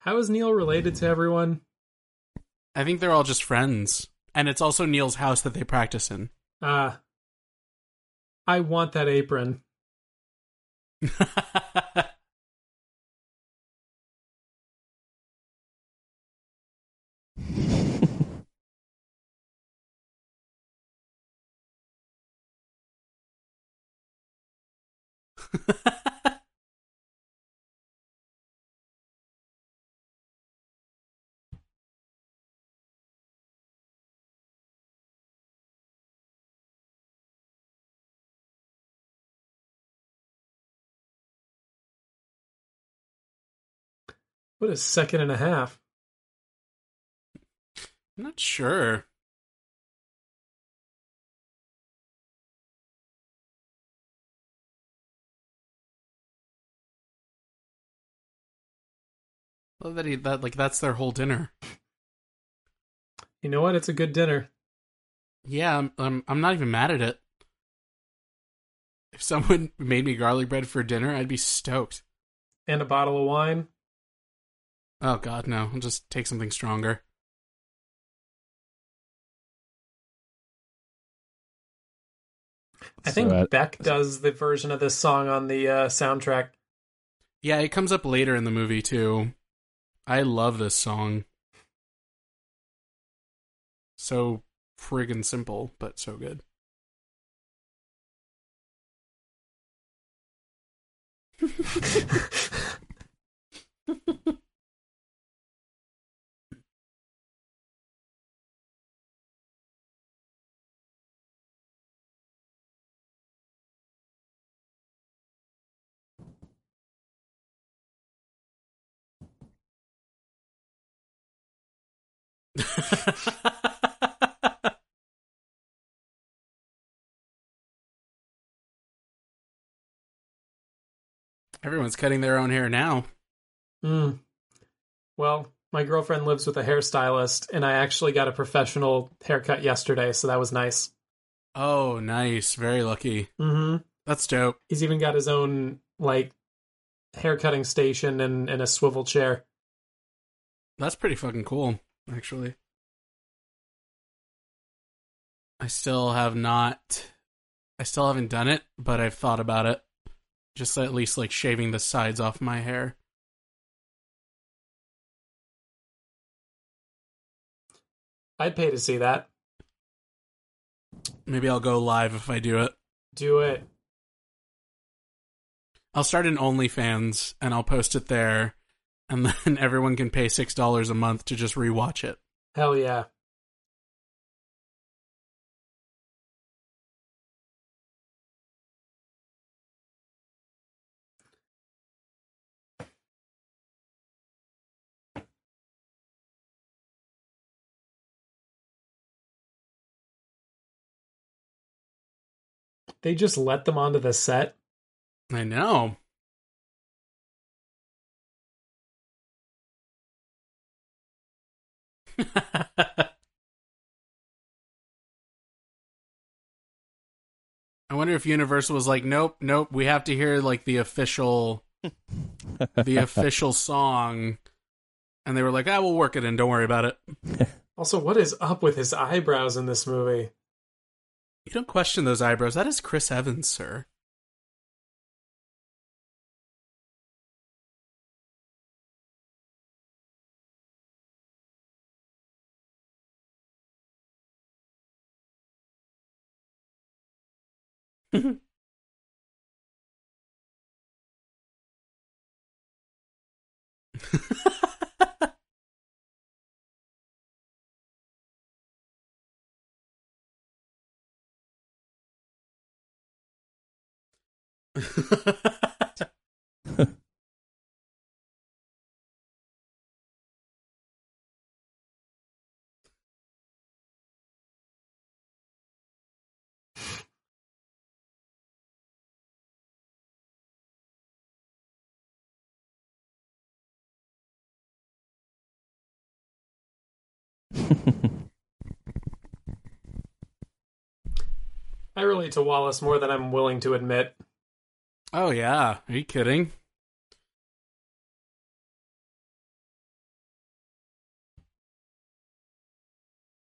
How is Neil related to everyone? I think they're all just friends. And it's also Neil's house that they practice in. I want that apron. What is second and a half? I'm not sure. Love that that's their whole dinner. You know what? It's a good dinner. Yeah, I'm not even mad at it. If someone made me garlic bread for dinner, I'd be stoked. And a bottle of wine. Oh God, no! I'll just take something stronger. I think Beck does the version of this song on the soundtrack. Yeah, it comes up later in the movie too. I love this song. So friggin' simple, but so good. Everyone's cutting their own hair now. Well, my girlfriend lives with a hairstylist, and I actually got a professional haircut yesterday, so that was nice. Oh, nice. Very lucky. Mm-hmm. That's dope. He's even got his own, haircutting station and a swivel chair. That's pretty fucking cool. Actually, I still haven't done it, but I've thought about it. Just at least shaving the sides off my hair. I'd pay to see that. Maybe I'll go live if I do it. Do it. I'll start an OnlyFans and I'll post it there. And then everyone can pay $6 a month to just rewatch it. Hell yeah. They just let them onto the set. I know. I wonder if Universal was like, nope, we have to hear the official song, and they were like, we'll work it in, don't worry about it. Also, what is up with his eyebrows in this movie? You don't question those eyebrows. That is Chris Evans, sir. I relate to Wallace more than I'm willing to admit. Oh yeah, are you kidding?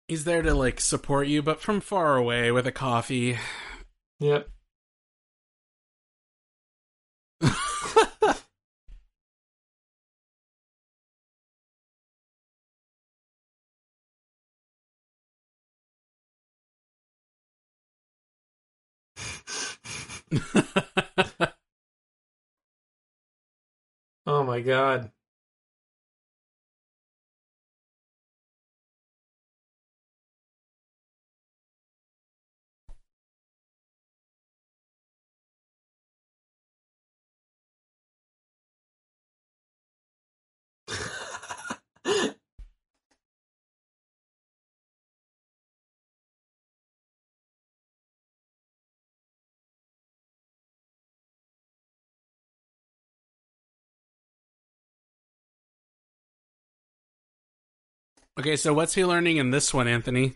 He's there to support you, but from far away with a coffee. Yep. Oh my God. Okay, so what's he learning in this one, Anthony?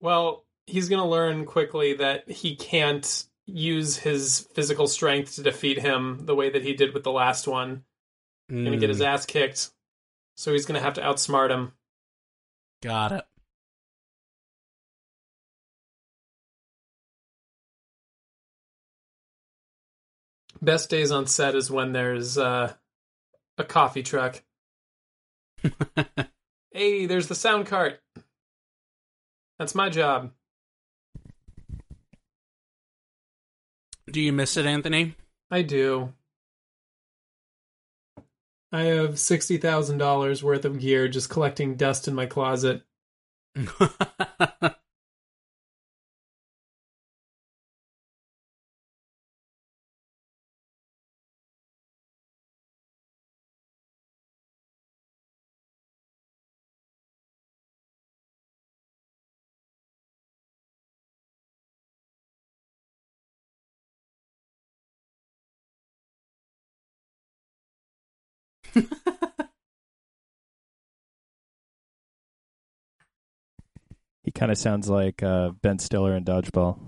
Well, he's going to learn quickly that he can't use his physical strength to defeat him the way that he did with the last one. He's going to get his ass kicked. So he's going to have to outsmart him. Got it. Best days on set is when there's a coffee truck. Hey, there's the sound cart. That's my job. Do you miss it, Anthony? I do. I have $60,000 worth of gear just collecting dust in my closet. He kind of sounds like Ben Stiller in Dodgeball.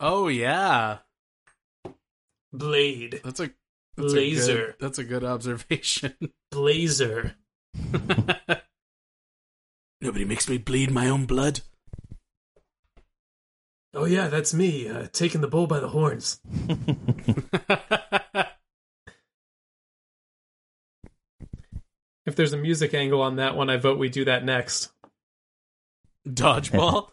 Oh yeah, Blade. That's Blazer. That's a good observation. Blazer. Nobody makes me bleed my own blood. Oh yeah, that's me taking the bull by the horns. If there's a music angle on that one, I vote we do that next. Dodgeball?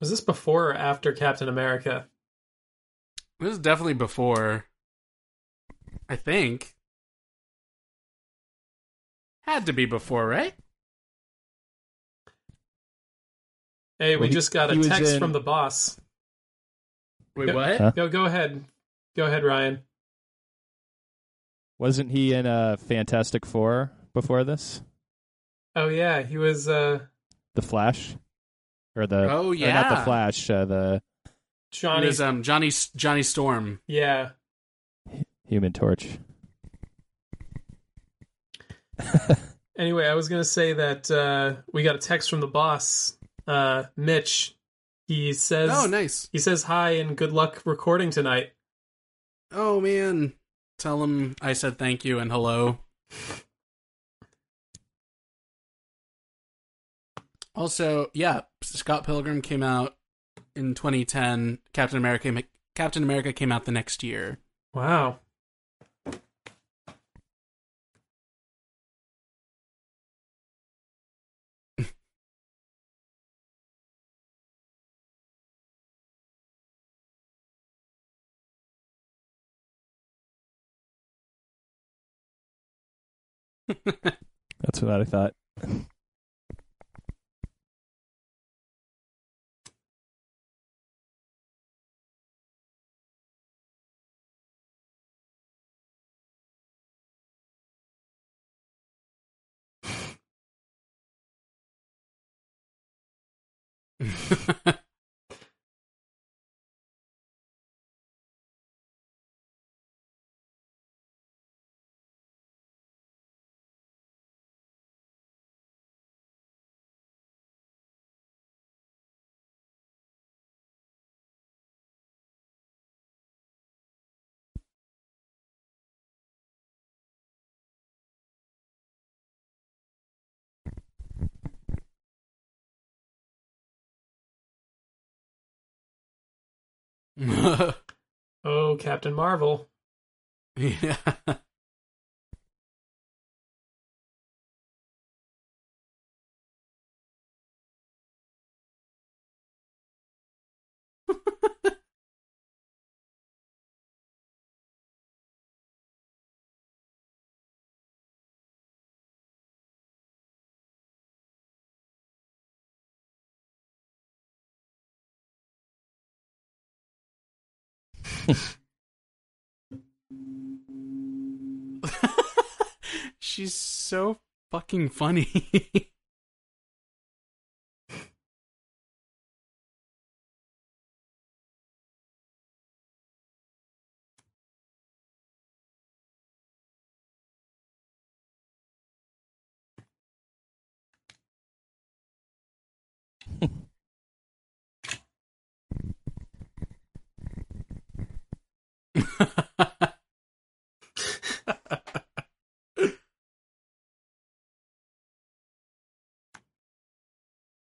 Was this before or after Captain America? This is definitely before. I think. Had to be before, right? Hey, we just got a text from the boss. Wait, what? Huh? Go ahead. Go ahead, Ryan. Wasn't he in Fantastic Four before this? Oh yeah, he was the Flash, or the not the Flash, the Johnny was, Johnny Storm. Yeah, Human Torch. Anyway, I was gonna say that we got a text from the boss, Mitch. He says, "Oh, nice." He says, "Hi and good luck recording tonight." Oh man, tell him I said thank you and hello. Also, yeah, Scott Pilgrim came out in 2010. Captain America came out the next year. Wow. That's what I thought. Oh, Captain Marvel. Yeah. She's so fucking funny.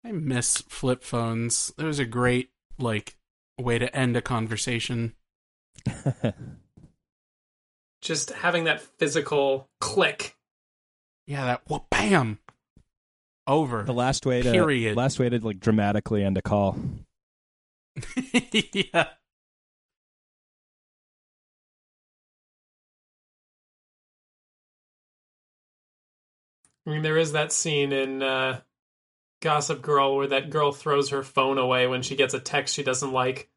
I miss flip phones. It was a great, like, way to end a conversation. Just having that physical click. Yeah, that wha-bam! Over. The last way to, period. Last way to, like, dramatically end a call. Yeah. I mean, there is that scene in Gossip Girl where that girl throws her phone away when she gets a text she doesn't like.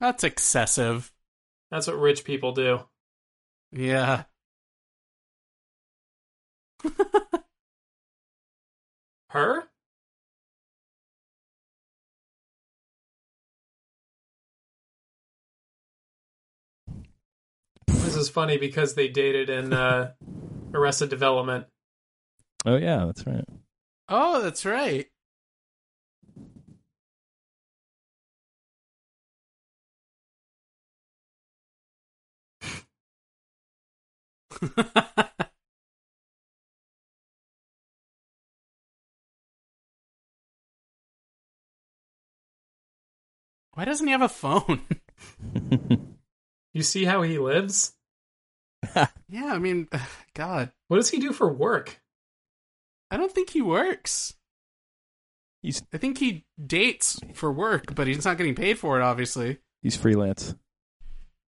That's excessive. That's what rich people do. Yeah. Her? This is funny because they dated in Arrested Development. Oh, yeah, that's right. Oh, that's right. Why doesn't he have a phone? You see how he lives? Yeah, I mean, God. What does he do for work? I don't think he works. I think he dates for work, but he's not getting paid for it, obviously. He's freelance.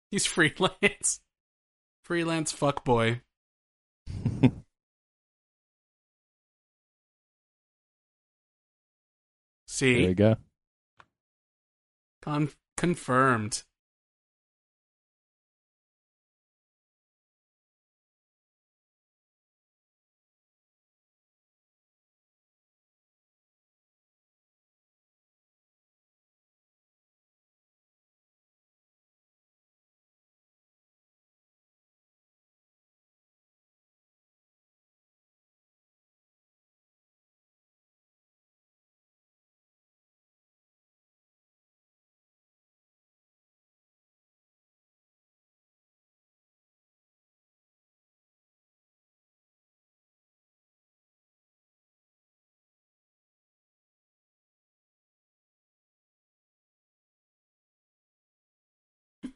He's freelance. Freelance fuckboy. See? There you go. Confirmed.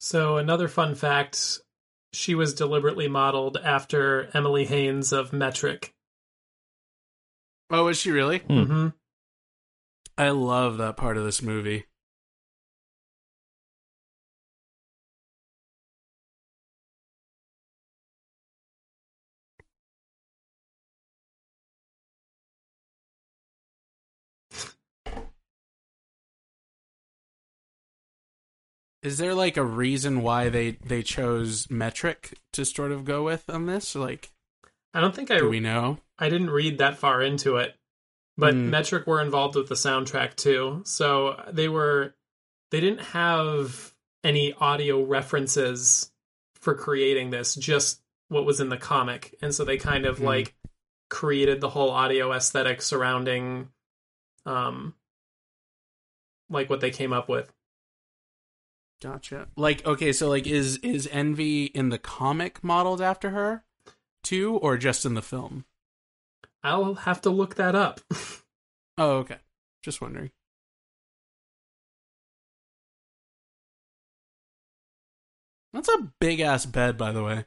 So another fun fact, she was deliberately modeled after Emily Haynes of Metric. Oh, was she really? Mm-hmm. I love that part of this movie. Is there, like, a reason why they chose Metric to sort of go with on this? Like, I don't think do we know? I didn't read that far into it, but Metric were involved with the soundtrack, too. So they were they didn't have any audio references for creating this, just what was in the comic. And so they kind of like created the whole audio aesthetic surrounding like what they came up with. Gotcha. Like, okay, so like is Envy in the comic modeled after her too, or just in the film? I'll have to look that up. Oh, okay. Just wondering. That's a big ass bed, by the way.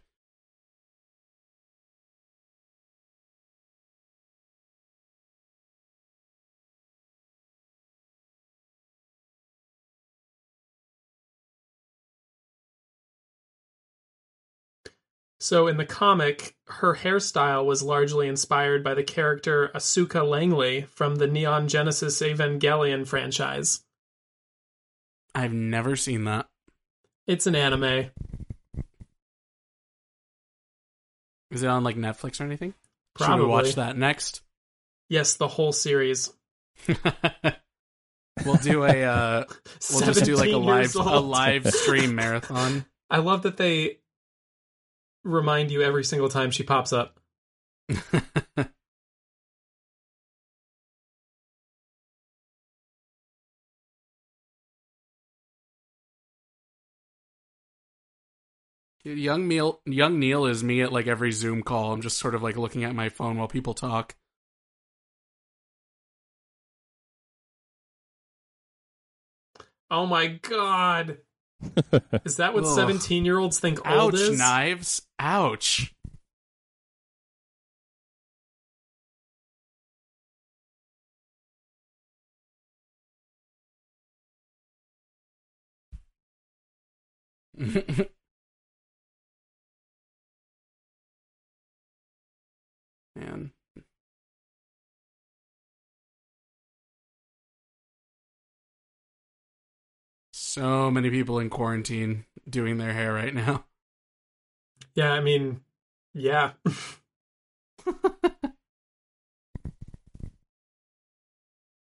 So in the comic, her hairstyle was largely inspired by the character Asuka Langley from the Neon Genesis Evangelion franchise. I've never seen that. It's an anime. Is it on like Netflix or anything? Probably. Should we watch that next? Yes, the whole series. We'll do a we'll just do like a live stream marathon. I love that they remind you every single time she pops up. Young Neil is me at like every Zoom call. I'm just sort of like looking at my phone while people talk. Oh my god. Is that what 17-year-olds think old is? Ouch, knives. Ouch. Man. So many people in quarantine doing their hair right now. Yeah, I mean, yeah.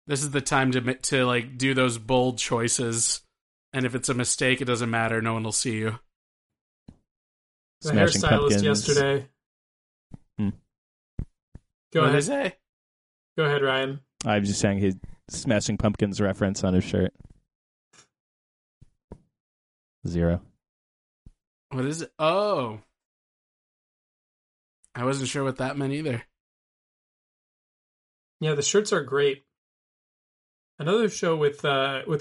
This is the time to like do those bold choices, and if it's a mistake, it doesn't matter. No one will see you. The Smashing hairstylist Pumpkins. Yesterday. Go ahead, Ryan. I was just saying his Smashing Pumpkins reference on his shirt. 0. What is it? Oh. I wasn't sure what that meant either. Yeah, the shirts are great. Another show with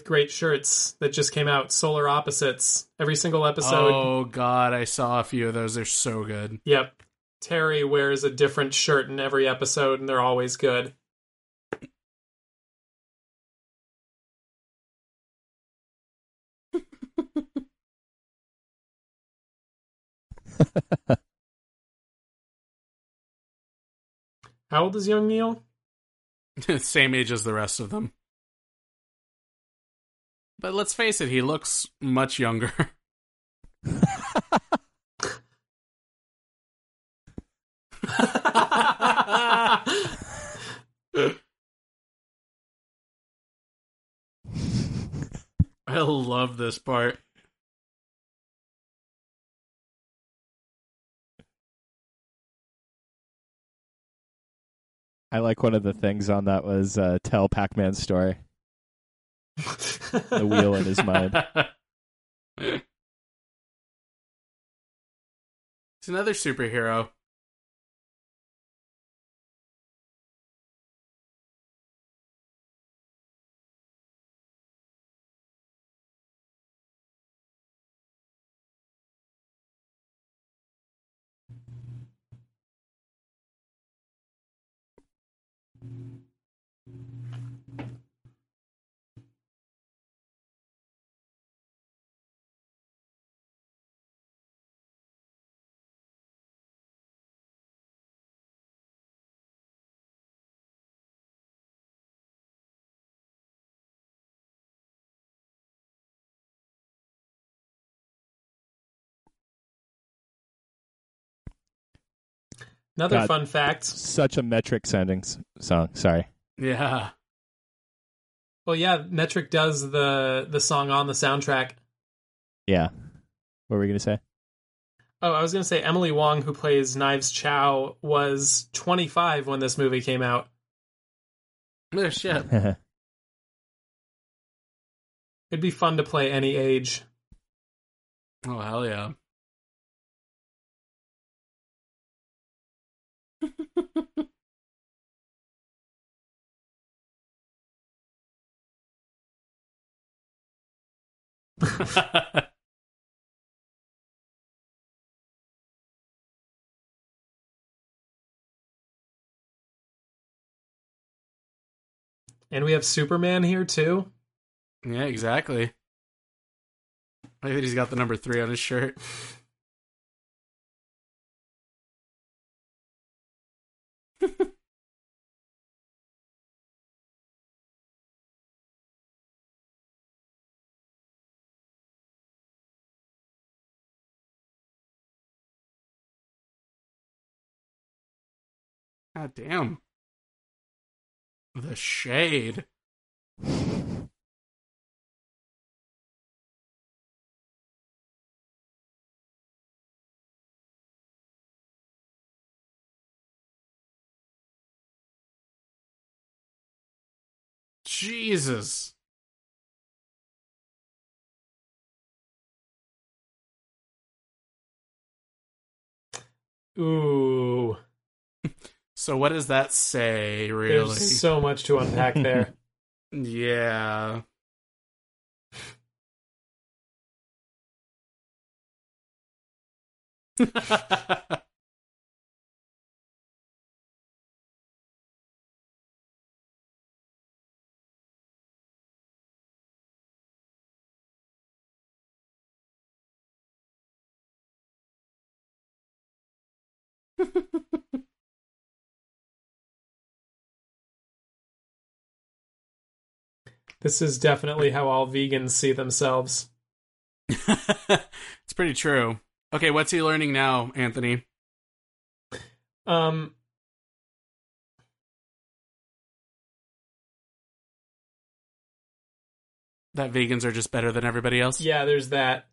great shirts that just came out, Solar Opposites. Every single episode. Oh, God, I saw a few of those. They're so good. Yep. Terry wears a different shirt in every episode, and they're always good. How old is Young Neil? Same age as the rest of them. But let's face it, he looks much younger. I love this part. I like one of the things on that was tell Pac-Man's story. The wheel in his mind. It's another superhero. Another fun fact. Such a Metric sounding song. Sorry. Yeah. Well, yeah, Metric does the song on the soundtrack. Yeah. What were we going to say? Oh, I was going to say Emily Wong, who plays Knives Chow, was 25 when this movie came out. Oh, shit. It'd be fun to play any age. Oh, hell yeah. And we have Superman here too. Yeah, exactly. I think he's got the number 3 on his shirt. God damn. The shade. Jesus. Ooh. So what does that say, really? There's so much to unpack there. Yeah. This is definitely how all vegans see themselves. It's pretty true. Okay, what's he learning now, Anthony? That vegans are just better than everybody else? Yeah, there's that.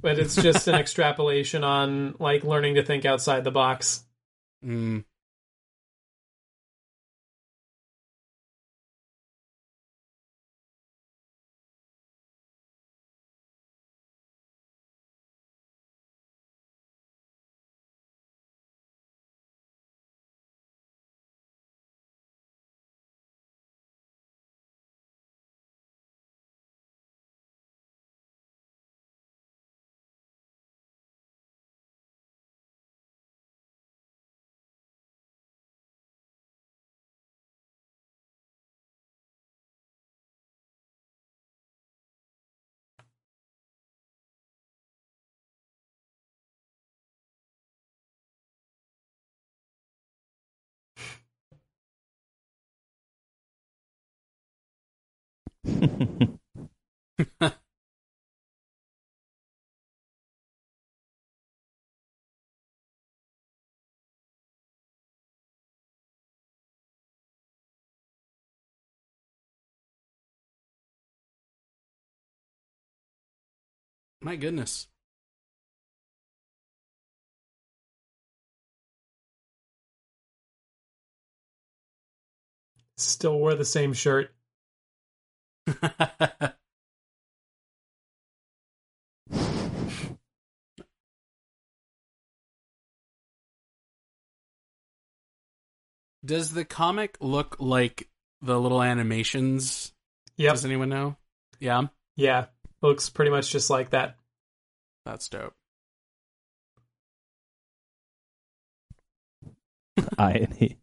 But it's just an extrapolation on, like, learning to think outside the box. Mm. My goodness. Still wore the same shirt. Does the comic look like the little animations? Yep. Does anyone know? Yeah? Yeah. Looks pretty much just like that. That's dope. I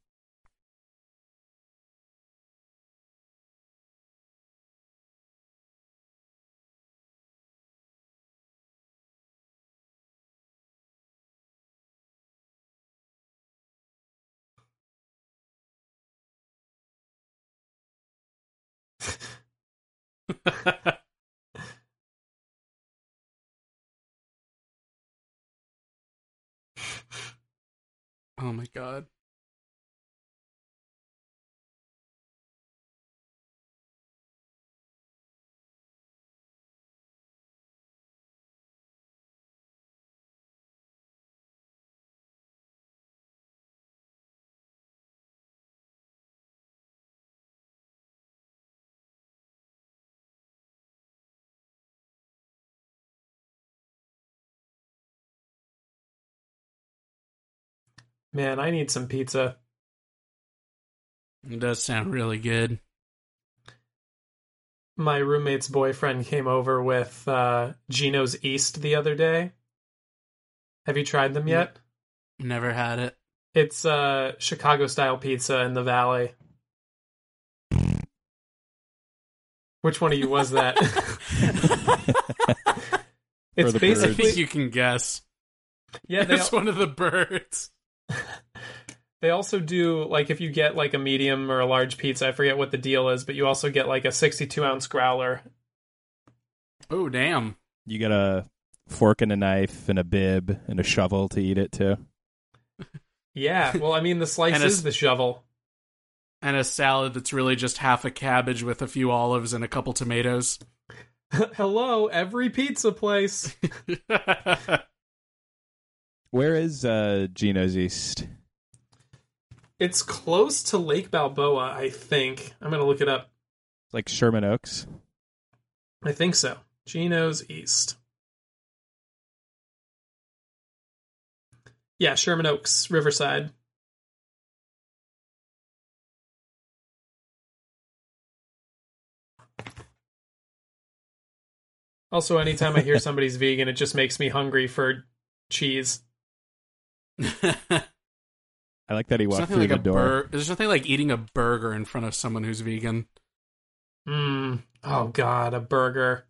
Oh my god. Man, I need some pizza. It does sound really good. My roommate's boyfriend came over with Gino's East the other day. Have you tried them yet? Never had it. It's Chicago-style pizza in the Valley. Which one of you was that? It's basically... Birds. I think you can guess. Yeah, it's one of the birds. They also do, like, if you get, like, a medium or a large pizza, I forget what the deal is, but you also get, like, a 62-ounce growler. Oh, damn. You get a fork and a knife and a bib and a shovel to eat it, too. Yeah, well, I mean, the slice is the shovel. And a salad that's really just half a cabbage with a few olives and a couple tomatoes. Hello, every pizza place. Where is Gino's East? It's close to Lake Balboa, I think. I'm going to look it up. Like Sherman Oaks? I think so. Gino's East. Yeah, Sherman Oaks, Riverside. Also, anytime I hear somebody's vegan, it just makes me hungry for cheese. I like that he walked through the door. There's nothing like eating a burger in front of someone who's vegan. Oh, God, a burger.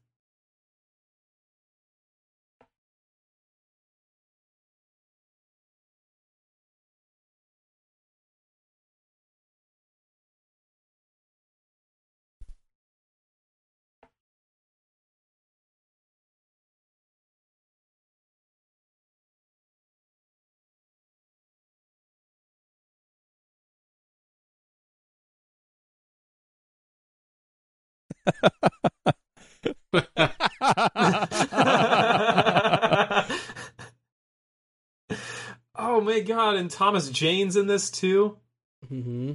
Oh my God, and Thomas Jane's in this too. Mm-hmm.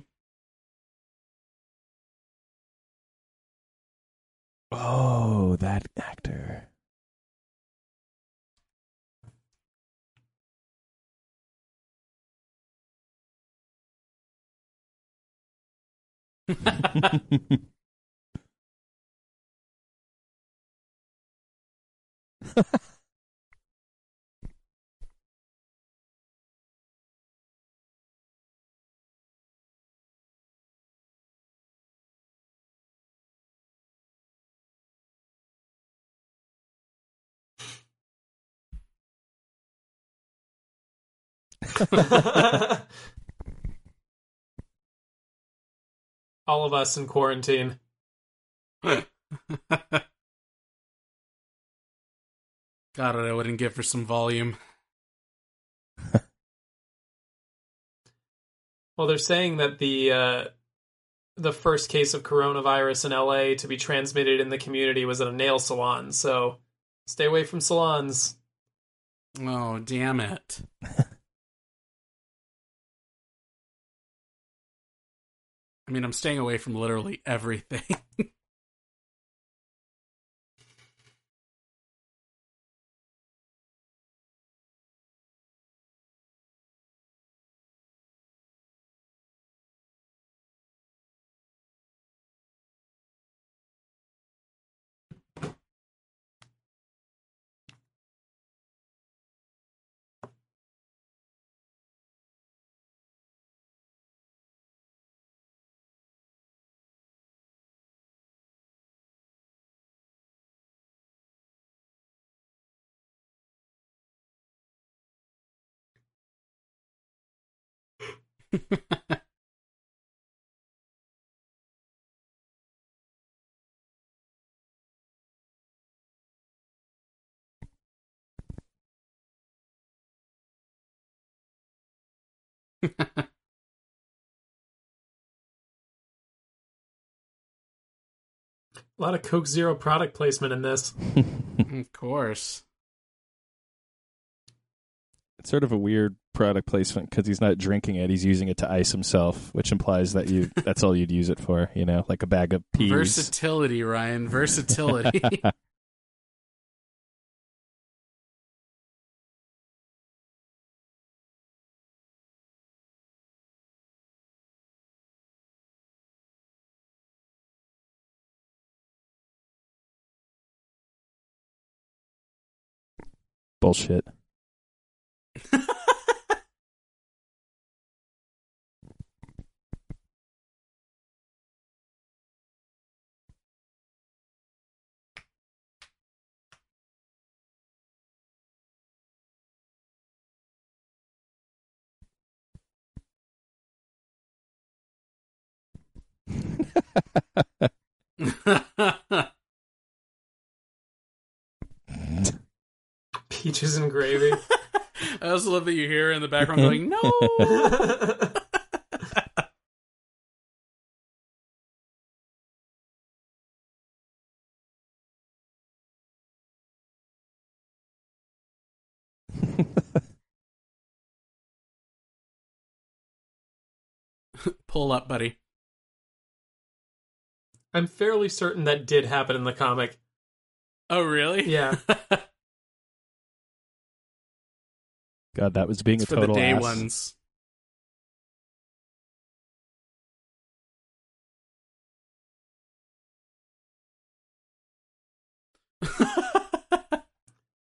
Oh, that actor. All of us in quarantine. God, I wouldn't give her some volume. Well, they're saying that the first case of coronavirus in LA to be transmitted in the community was at a nail salon, so stay away from salons. Oh, damn it. I mean, I'm staying away from literally everything. A lot of Coke Zero product placement in this. Of course. It's sort of a weird product placement because he's not drinking it, he's using it to ice himself, which implies that that's all you'd use it for, you know, like a bag of peas. Versatility, Ryan. Versatility. Bullshit. Peaches and gravy. I also love that you hear in the background going, no. Pull up, buddy. I'm fairly certain that did happen in the comic. Oh, really? Yeah. God, that was being it's a total ass. For the day ass. Ones.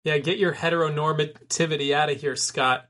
Yeah, get your heteronormativity out of here, Scott.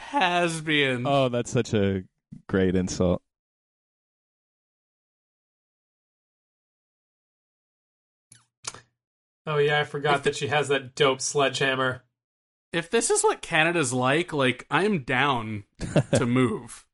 Has-been. Oh, that's such a great insult. Oh yeah, I forgot that she has that dope sledgehammer. If this is what Canada's like, I'm down to move.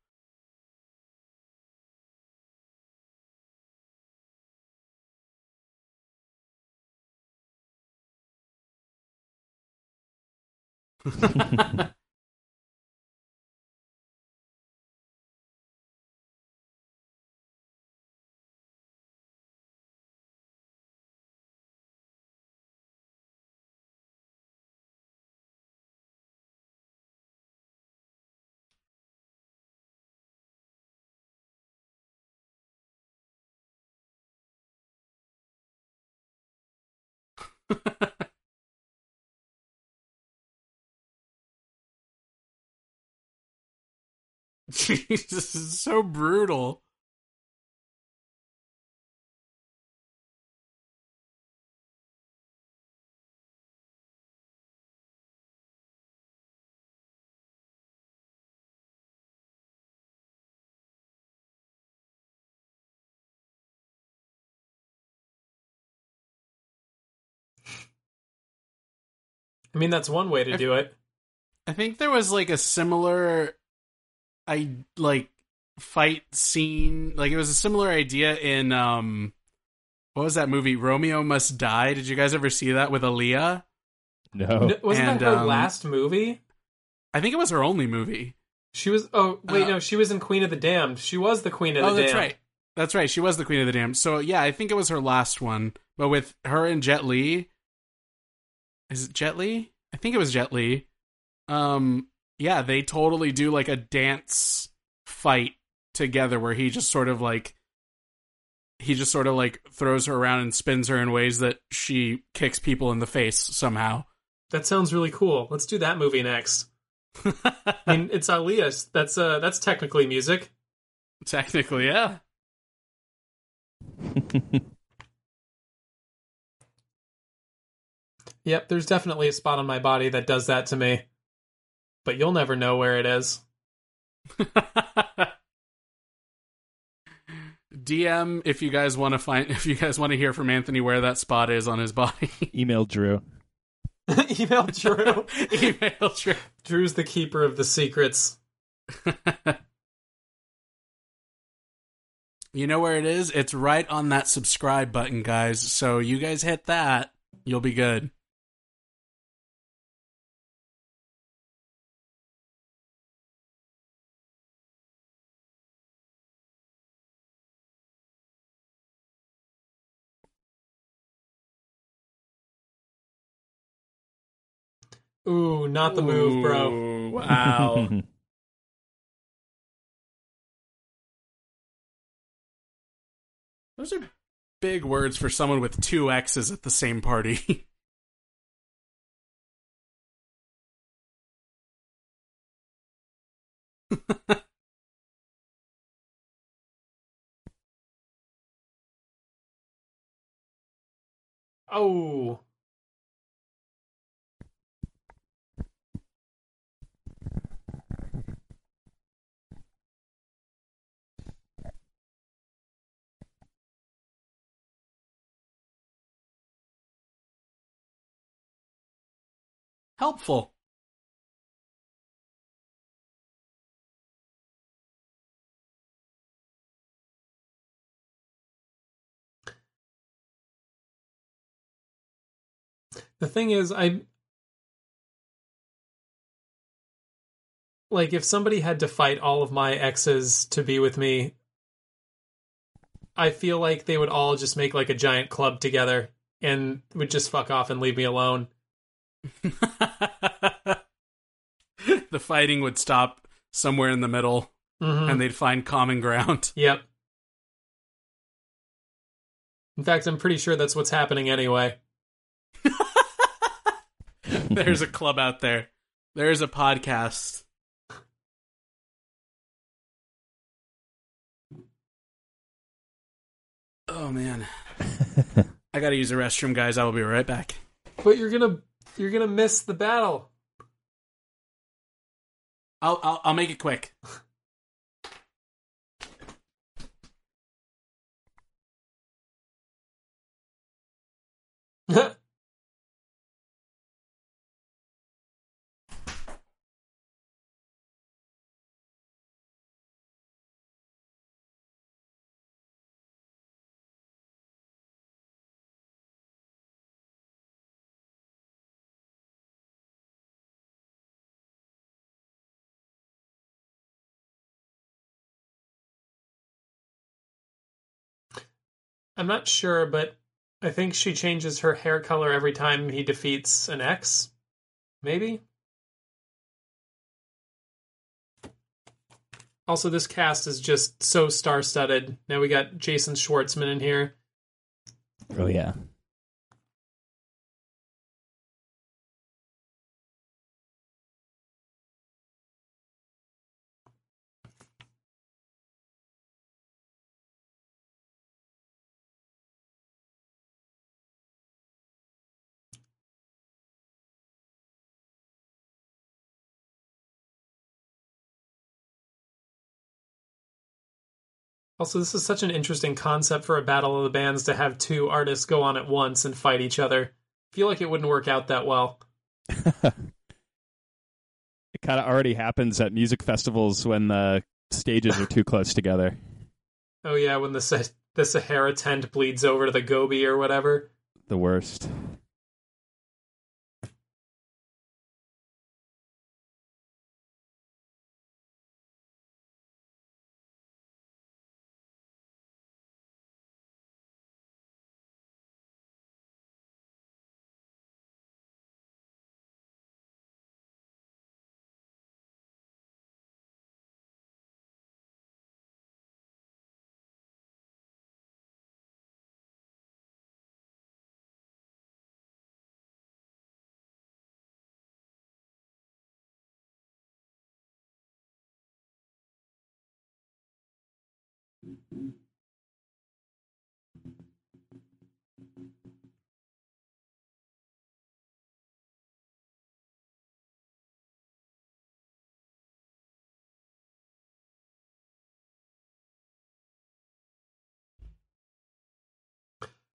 Jesus, this is so brutal. I mean, that's one way to do it. I think there was a similar fight scene. It was a similar idea in, what was that movie? Romeo Must Die. Did you guys ever see that with Aaliyah? No. Wasn't that her last movie? I think it was her only movie. She was, no, she was in Queen of the Damned. She was the Queen of the Damned. That's right. She was the Queen of the Damned. So, yeah, I think it was her last one. But with her and Jet Li. Is it Jet Li? I think it was Jet Li. Yeah, they totally do a dance fight together where he just sort of throws her around and spins her in ways that she kicks people in the face somehow. That sounds really cool. Let's do that movie next. I mean, it's Aaliyah. That's technically music. Technically, yeah. Yep, there's definitely a spot on my body that does that to me. But you'll never know where it is. DM if you guys want to hear from Anthony where that spot is on his body. Email Drew. Email Drew. Email Drew. Drew's the keeper of the secrets. You know where it is? It's right on that subscribe button, guys. So you guys hit that, you'll be good. Ooh, not the move, bro. Wow. Those are big words for someone with two X's at the same party. Oh. Helpful. The thing is, I like if somebody had to fight all of my exes to be with me, I feel like they would all just make like a giant club together and would just fuck off and leave me alone. The fighting would stop somewhere in the middle, mm-hmm. and they'd find common ground. Yep. In fact, I'm pretty sure that's what's happening anyway. There's a club out there. There's a podcast. Oh, man. I gotta use the restroom, guys. I will be right back. But you're gonna miss the battle. I'll make it quick. I'm not sure, but I think she changes her hair color every time he defeats an ex. Maybe? Also, this cast is just so star-studded. Now we got Jason Schwartzman in here. Oh, yeah. Also, this is such an interesting concept for a battle of the bands to have two artists go on at once and fight each other. I feel like it wouldn't work out that well. It kind of already happens at music festivals when the stages are too close together. Oh yeah, when the Sahara tent bleeds over to the Gobi or whatever. The worst.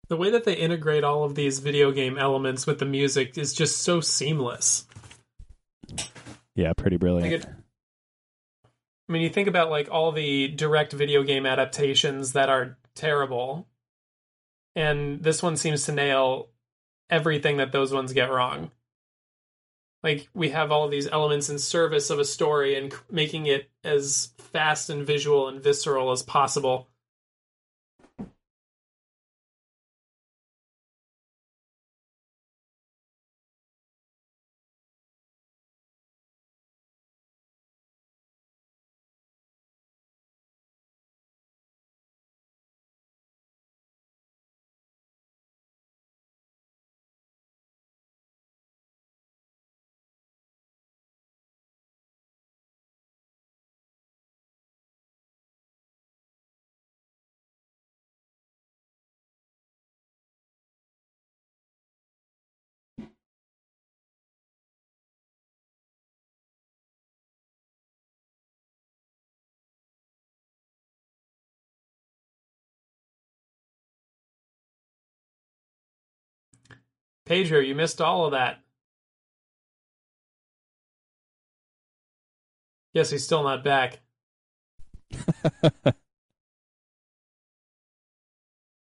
The way that they integrate all of these video game elements with the music is just so seamless. Yeah, pretty brilliant. I mean, you think about like all the direct video game adaptations that are terrible, and this one seems to nail everything that those ones get wrong. Like, we have all these elements in service of a story and making it as fast and visual and visceral as possible. Pedro, you missed all of that. Guess he's still not back.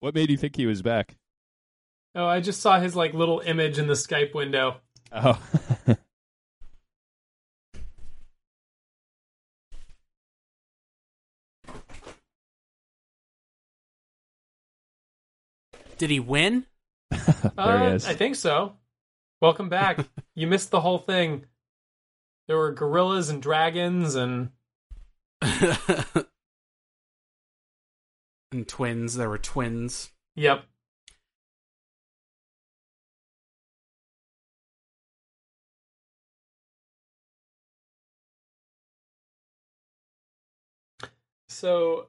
What made you think he was back? Oh, I just saw his like little image in the Skype window. Oh. Did he win? There he is. I think so. Welcome back. You missed the whole thing. There were gorillas and dragons and and twins. There were twins. Yep. So,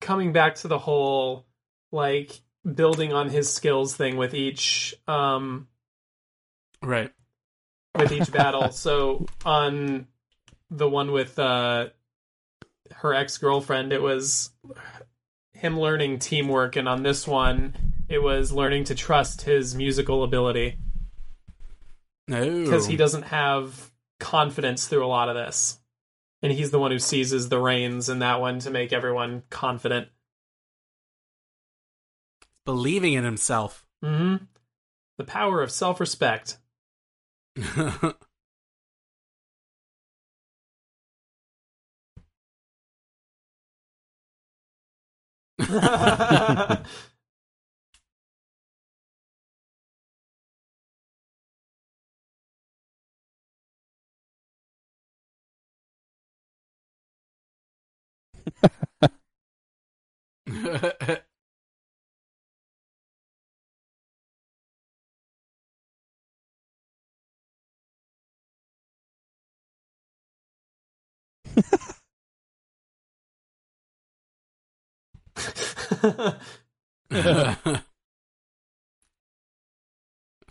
coming back to the whole like building on his skills thing with each with each battle. So on the one with her ex-girlfriend, it was him learning teamwork, and on this one it was learning to trust his musical ability. No, because he doesn't have confidence through a lot of this, and he's the one who seizes the reins in that one to make everyone confident. Believing in himself. Mm-hmm. The power of self-respect.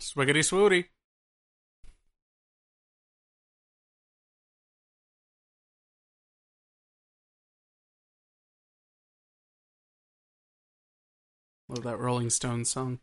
Swiggity swooty. Love that Rolling Stones song.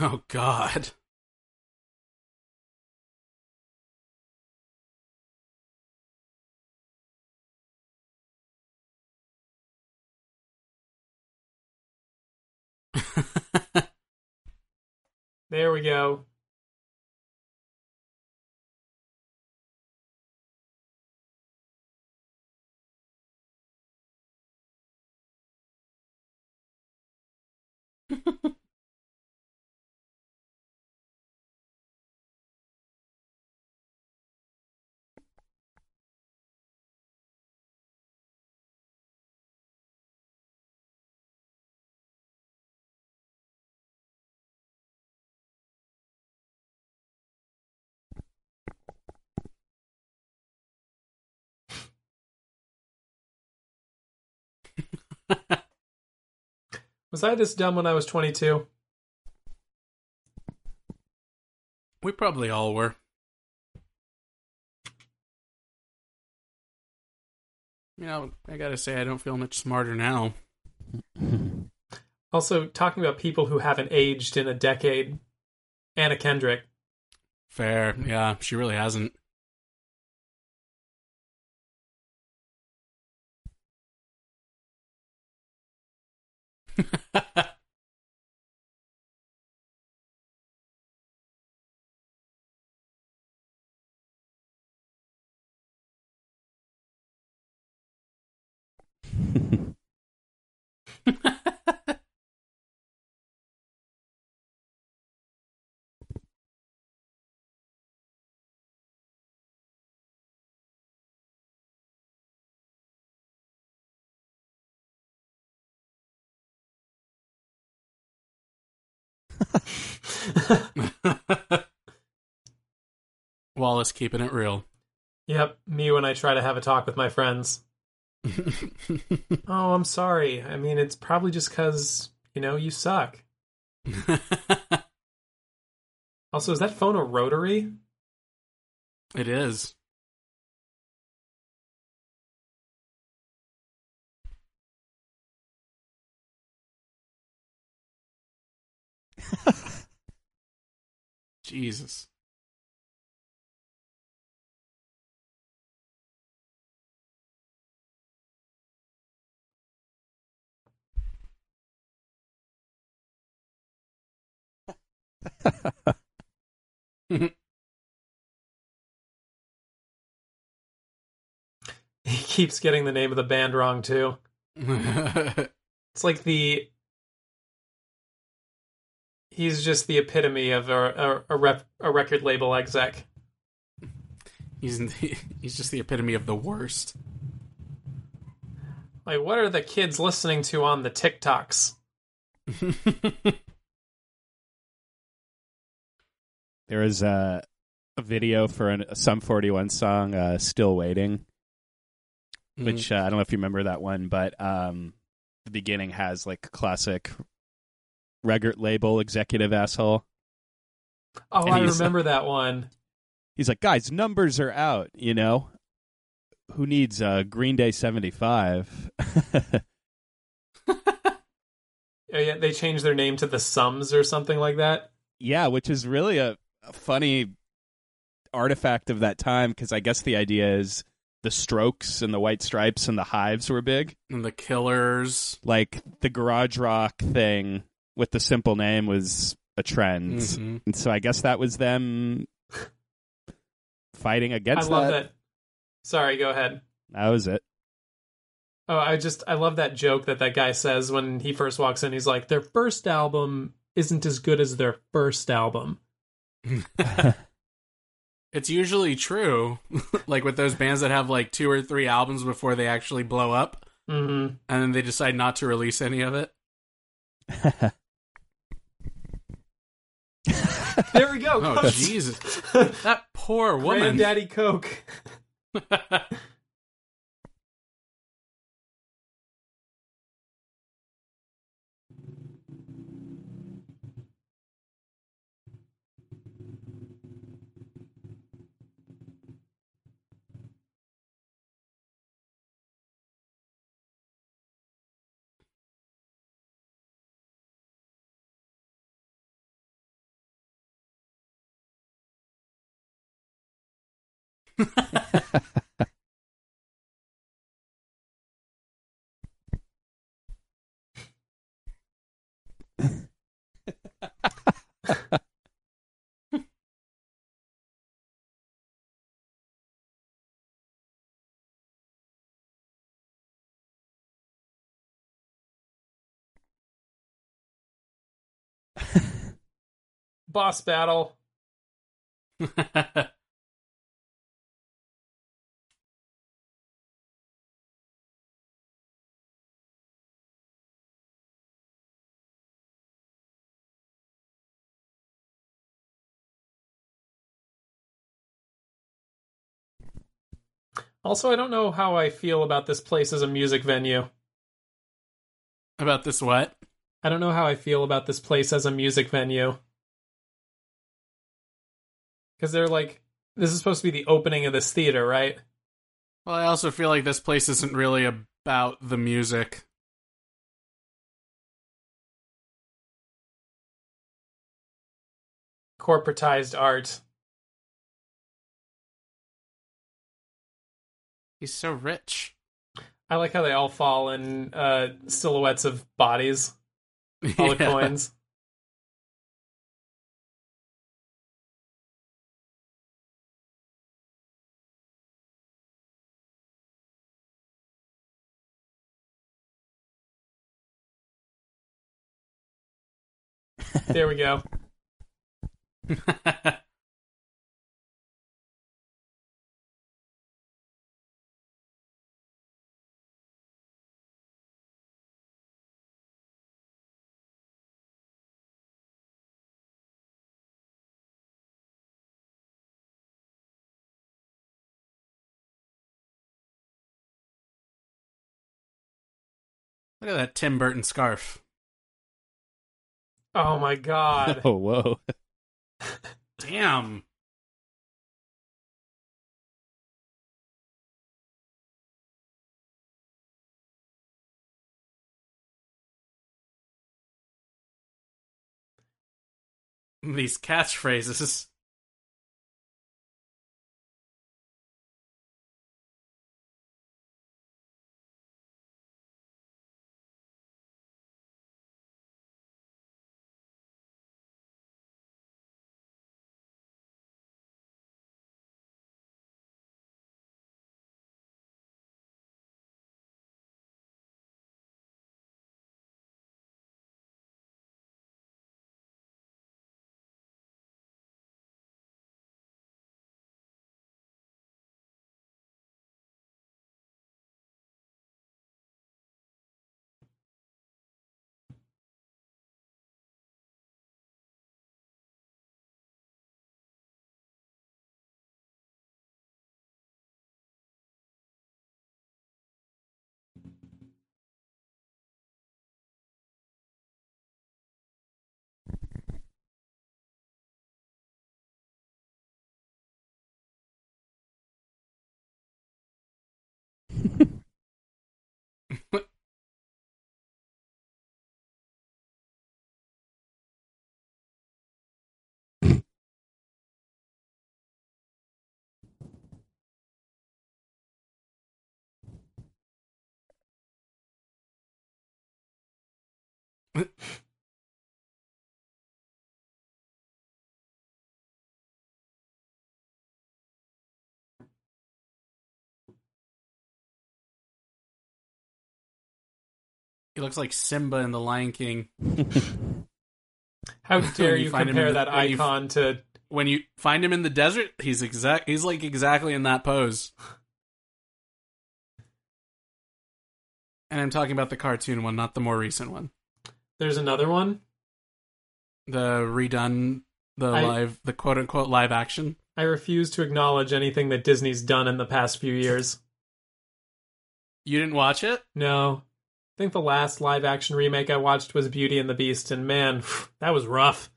Oh, God. There we go. Was I this dumb when I was 22? We probably all were. You know, I gotta say, I don't feel much smarter now. Also, talking about people who haven't aged in a decade, Anna Kendrick. Fair, yeah, she really hasn't. Wallace keeping it real. Yep, me when I try to have a talk with my friends. Oh, I'm sorry. I mean, it's probably just because, you know, you suck. Also, is that phone a rotary? It is. Jesus. He keeps getting the name of the band wrong too. It's like he's just the epitome of a record label exec. He's just the epitome of the worst. Like, what are the kids listening to on the TikToks? There is a video for a Sum 41 song, Still Waiting, which I don't know if you remember that one, but the beginning has like classic record label executive asshole. Oh, I remember that one. He's like, guys, numbers are out, you know? Who needs Green Day 75? Oh, yeah, they changed their name to the Sums or something like that. Yeah, which is really a funny artifact of that time, because I guess the idea is the Strokes and the White Stripes and the Hives were big. And the Killers. Like, the garage rock thing with the simple name was a trend. Mm-hmm. And so I guess that was them fighting against that. I love that. Sorry, go ahead. That was it. Oh, I love that joke that guy says when he first walks in. He's like, their first album isn't as good as their first album. It's usually true. Like with those bands that have like 2 or 3 albums before they actually blow up. Mm-hmm. And then they decide not to release any of it. There we go. Oh, Jesus. That poor woman. Granddaddy Coke. Boss battle. Also, I don't know how I feel about this place as a music venue. About this what? I don't know how I feel about this place as a music venue. Because they're like, this is supposed to be the opening of this theater, right? Well, I also feel like this place isn't really about the music. Corporatized art. He's so rich. I like how they all fall in silhouettes of bodies. All the coins. There we go. Look at that Tim Burton scarf. Oh my god. Oh, whoa. Damn. These catchphrases. He looks like Simba in The Lion King. How dare you compare that icon to... When you find him in the desert, he's like exactly in that pose. And I'm talking about the cartoon one, not the more recent one. There's another one? The quote-unquote live action? I refuse to acknowledge anything that Disney's done in the past few years. You didn't watch it? No. I think the last live-action remake I watched was Beauty and the Beast, and man, that was rough.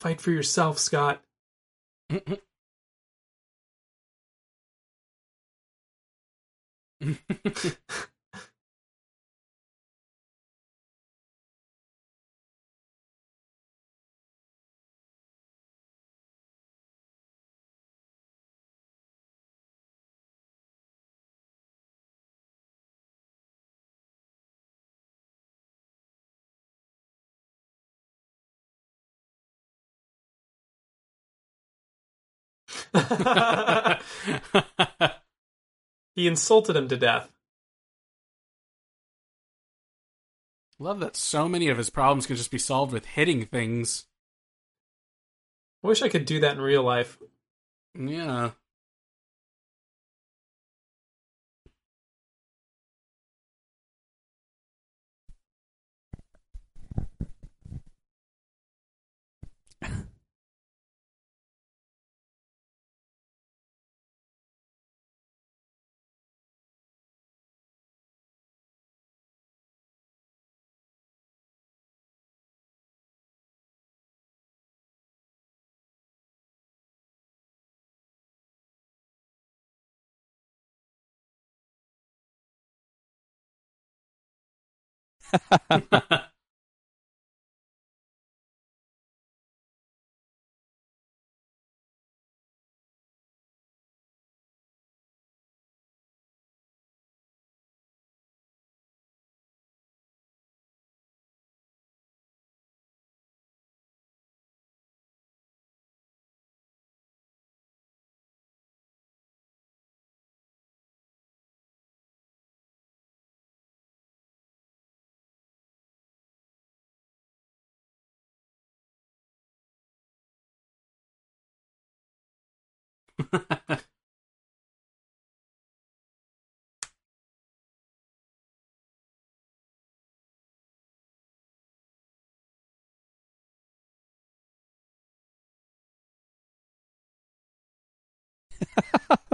Fight for yourself, Scott. He insulted him to death. Love that so many of his problems can just be solved with hitting things. I wish I could do that in real life. Yeah.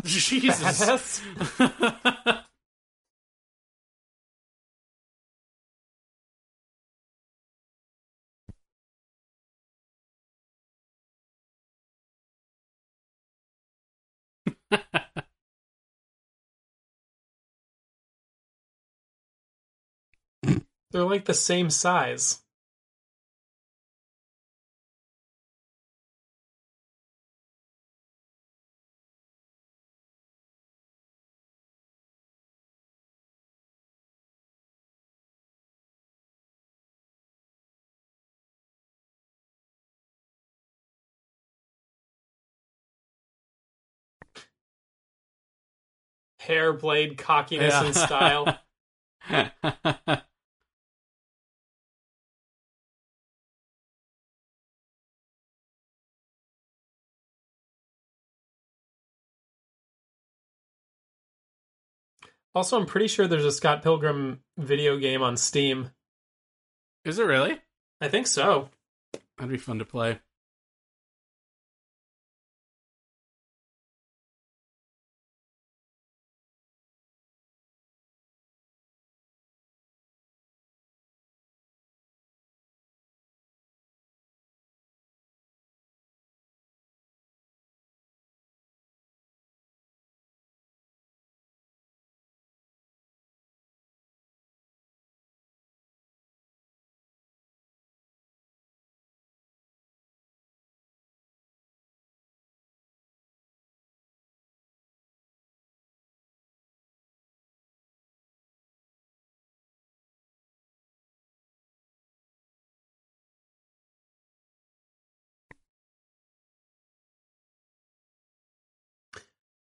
Jesus. They're like the same size. Hair, blade, cockiness, and style. Also, I'm pretty sure there's a Scott Pilgrim video game on Steam. Is it really? I think so. That'd be fun to play.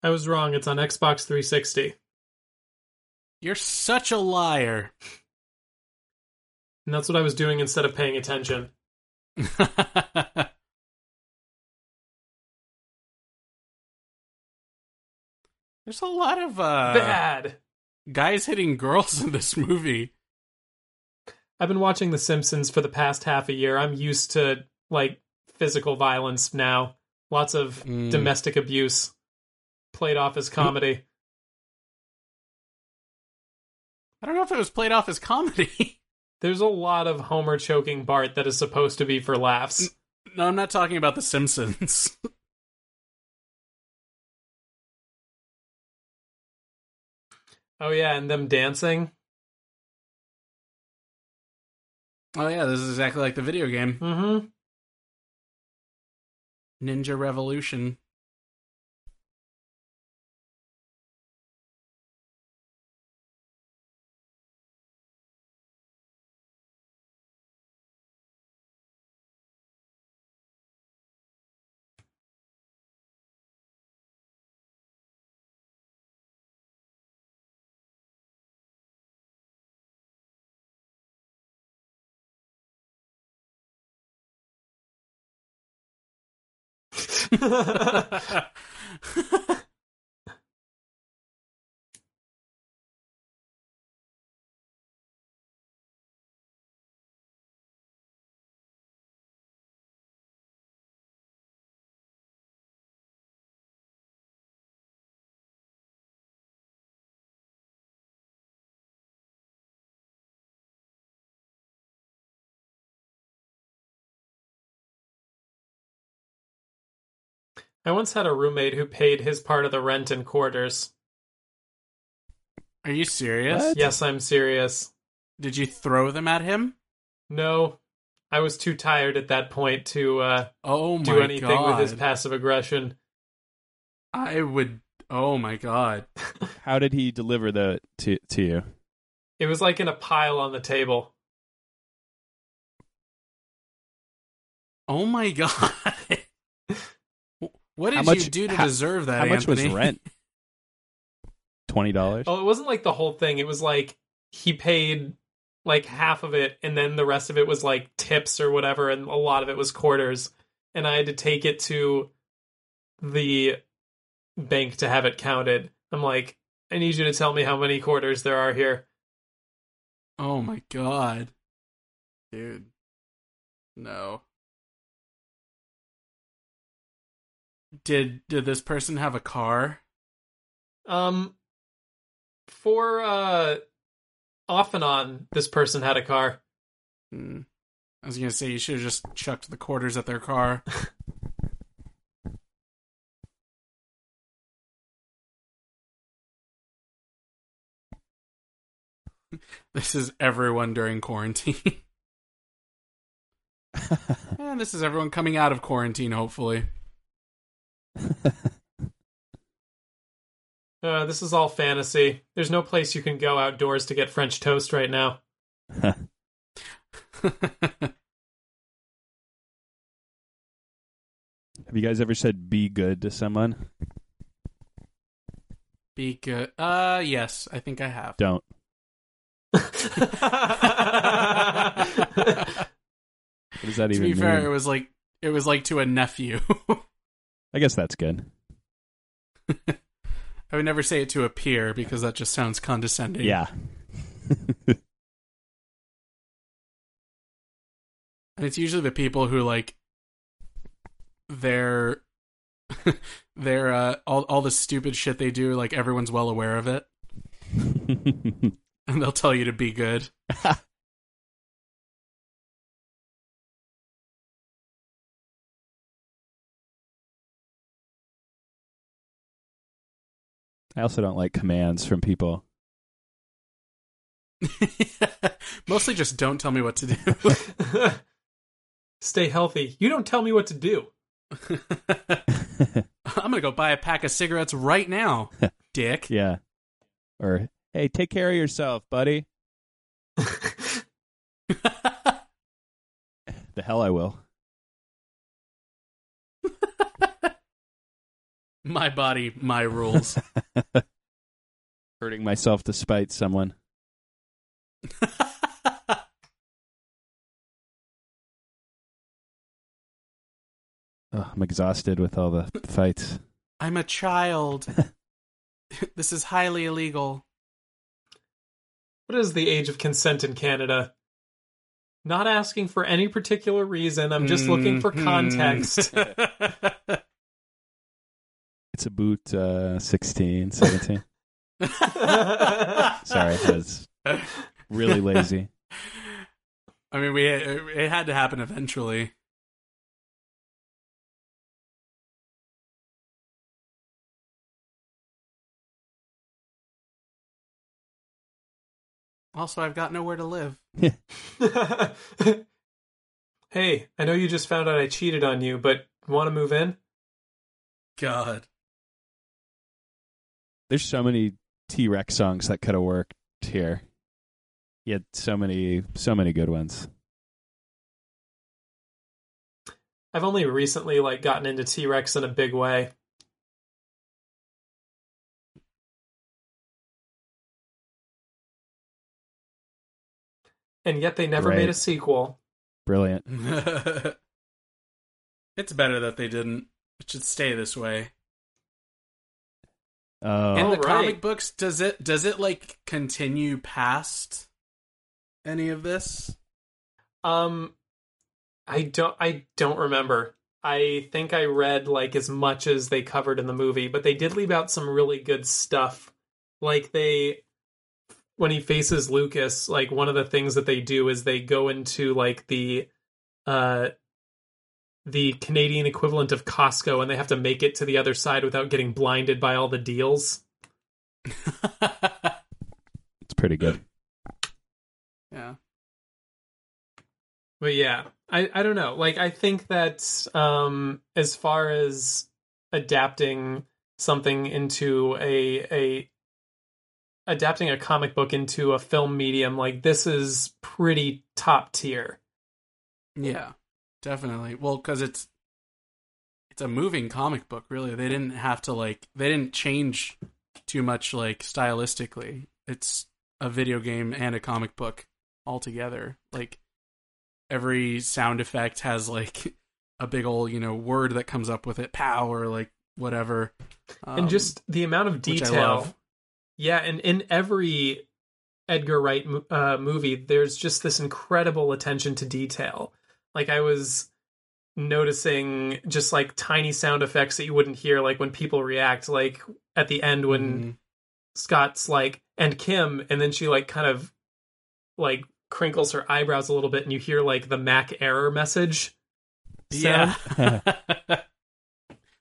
I was wrong. It's on Xbox 360. You're such a liar. And that's what I was doing instead of paying attention. There's a lot of bad guys hitting girls in this movie. I've been watching The Simpsons for the past half a year. I'm used to like physical violence now. Lots of domestic abuse. Played off as comedy. I don't know if it was played off as comedy. There's a lot of Homer choking Bart that is supposed to be for laughs. No, I'm not talking about The Simpsons. Oh yeah, and them dancing. Oh yeah, this is exactly like the video game. Mm-hmm. Ninja Revolution. I once had a roommate who paid his part of the rent in quarters. Are you serious? What? Yes, I'm serious. Did you throw them at him? No. I was too tired at that point to do anything with his passive aggression. I would... Oh, my God. How did he deliver that to you? It was like in a pile on the table. Oh, my God. What did you do to deserve that, Anthony? How much was rent? $20? Oh, it wasn't like the whole thing. It was like he paid like half of it, and then the rest of it was like tips or whatever, and a lot of it was quarters. And I had to take it to the bank to have it counted. I'm like, I need you to tell me how many quarters there are here. Oh my God. Dude. No. Did this person have a car? For off and on, this person had a car. I was gonna say you should have just chucked the quarters at their car. This is everyone during quarantine. And this is everyone coming out of quarantine, hopefully. This is all fantasy. There's no place you can go outdoors to get French toast right now. Have you guys ever said "be good" to someone? Be good. Yes, I think I have. Don't. What does that even mean? To be fair, it was like to a nephew. I guess that's good. I would never say it to a peer because that just sounds condescending. Yeah. And it's usually the people who like their all the stupid shit they do, like everyone's well aware of it. And they'll tell you to be good. I also don't like commands from people. Mostly just don't tell me what to do. Stay healthy. You don't tell me what to do. I'm going to go buy a pack of cigarettes right now, dick. Yeah. Or, hey, take care of yourself, buddy. The hell I will. My body, my rules. Hurting myself to spite someone. I'm exhausted with all the fights. I'm a child. This is highly illegal. What is the age of consent in Canada? Not asking for any particular reason. I'm just looking for context. It's about 16, 17. Sorry, I was really lazy. I mean, it had to happen eventually. Also, I've got nowhere to live. Hey, I know you just found out I cheated on you, but want to move in? God. There's so many T-Rex songs that could have worked here. He had so many good ones. I've only recently gotten into T-Rex in a big way. And yet they never made a sequel. Brilliant. It's better that they didn't. It should stay this way. In the comic books, does it like continue past any of this? I don't remember. I think I read like as much as they covered in the movie, but they did leave out some really good stuff. Like when he faces Lucas, like one of the things that they do is they go into like the Canadian equivalent of Costco, and they have to make it to the other side without getting blinded by all the deals. It's pretty good. Yeah. But yeah, I don't know. Like, I think that as far as adapting something into adapting a comic book into a film medium, like this is pretty top tier. Yeah. Definitely. Well, because it's a moving comic book, really. They didn't have to they didn't change too much stylistically. It's a video game and a comic book altogether. Like every sound effect has a big old, word that comes up with it, pow, or whatever. And just the amount of detail. Yeah, and in every Edgar Wright movie, there's just this incredible attention to detail. Like I was noticing just tiny sound effects that you wouldn't hear, when people react, at the end when Scott's and Kim, and then she kind of crinkles her eyebrows a little bit, and you hear the Mac error message. Sound. Yeah.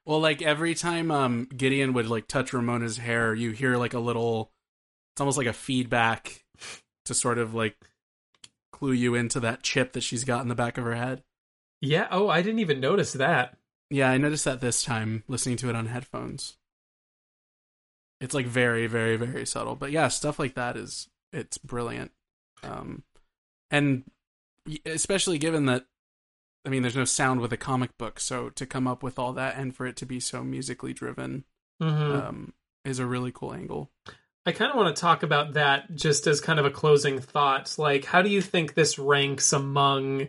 Well, every time Gideon would touch Ramona's hair, you hear a little. It's almost like a feedback to sort of clue you into that chip that she's got in the back of her head. Yeah. Oh, I didn't even notice that. Yeah, I noticed that this time listening to it on headphones. It's very, very, very subtle, but yeah, stuff like that it's brilliant. And especially given that, I mean, there's no sound with a comic book, so to come up with all that and for it to be so musically driven is a really cool angle. I kind of want to talk about that just as kind of a closing thought. How do you think this ranks among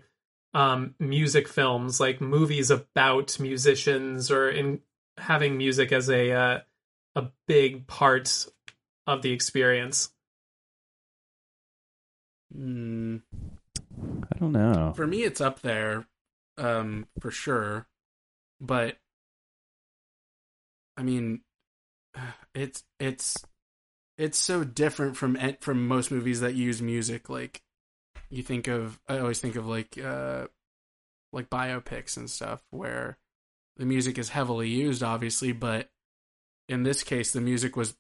music films, movies about musicians or in having music as a big part of the experience? I don't know. For me, it's up there for sure, but I mean, it's so different from most movies that use music. I always think of biopics and stuff where the music is heavily used, obviously, but in this case, the music was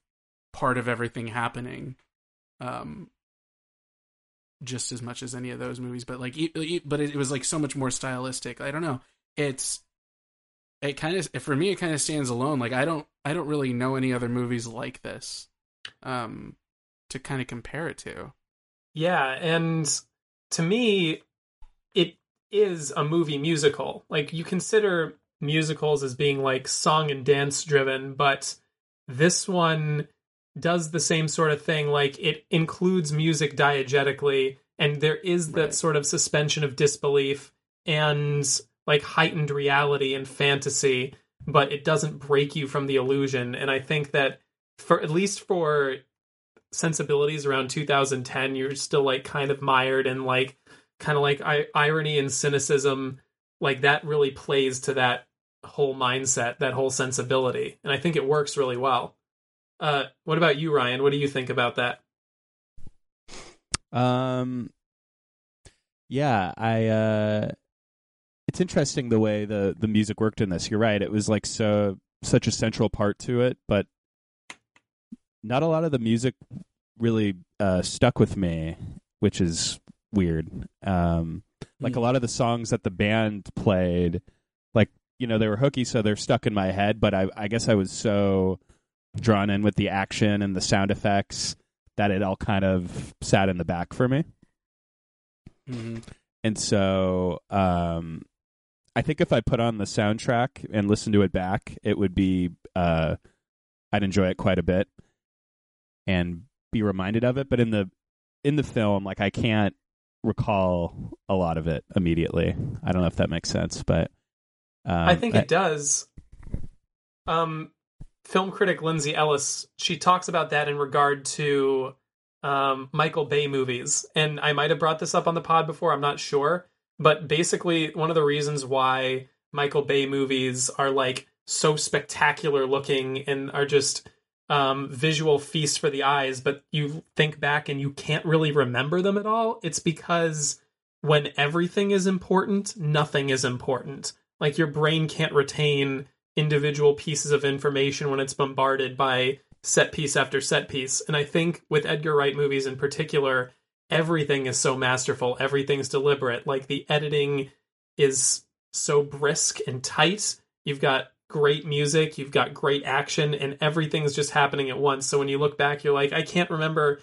part of everything happening, just as much as any of those movies. But but it was so much more stylistic. I don't know. It kind of, for me, it kind of stands alone. I don't really know any other movies like this to kind of compare it to. Yeah, and to me it is a movie musical. You consider musicals as being song and dance driven, but this one does the same sort of thing. It includes music diegetically, and there is that sort of suspension of disbelief and heightened reality and fantasy, but it doesn't break you from the illusion. And I think that for sensibilities around 2010, you're still kind of mired in kind of irony and cynicism. That really plays to that whole mindset, that whole sensibility, and I think it works really well. What about you, Ryan? What do you think about that? Yeah, it's interesting the way the music worked in this. You're right; it was such a central part to it, but not a lot of the music really stuck with me, which is weird. A lot of the songs that the band played, they were hooky, so they're stuck in my head. But I guess I was so drawn in with the action and the sound effects that it all kind of sat in the back for me. Mm-hmm. And so I think if I put on the soundtrack and listened to it back, it would be I'd enjoy it quite a bit and be reminded of it. But in the film, I can't recall a lot of it immediately. I don't know if that makes sense, but I think it does. film critic Lindsay Ellis, she talks about that in regard to Michael Bay movies. And I might have brought this up on the pod before, I'm not sure. But basically, one of the reasons why Michael Bay movies are like so spectacular looking and are just visual feasts for the eyes, but you think back and you can't really remember them at all, it's because when everything is important, nothing is important. Like, your brain can't retain individual pieces of information when it's bombarded by set piece after set piece. And I think with Edgar Wright movies in particular, everything is so masterful, everything's deliberate. Like, the editing is so brisk and tight. You've got great music, you've got great action, and everything's just happening at once. So when you look back, you're like, I can't remember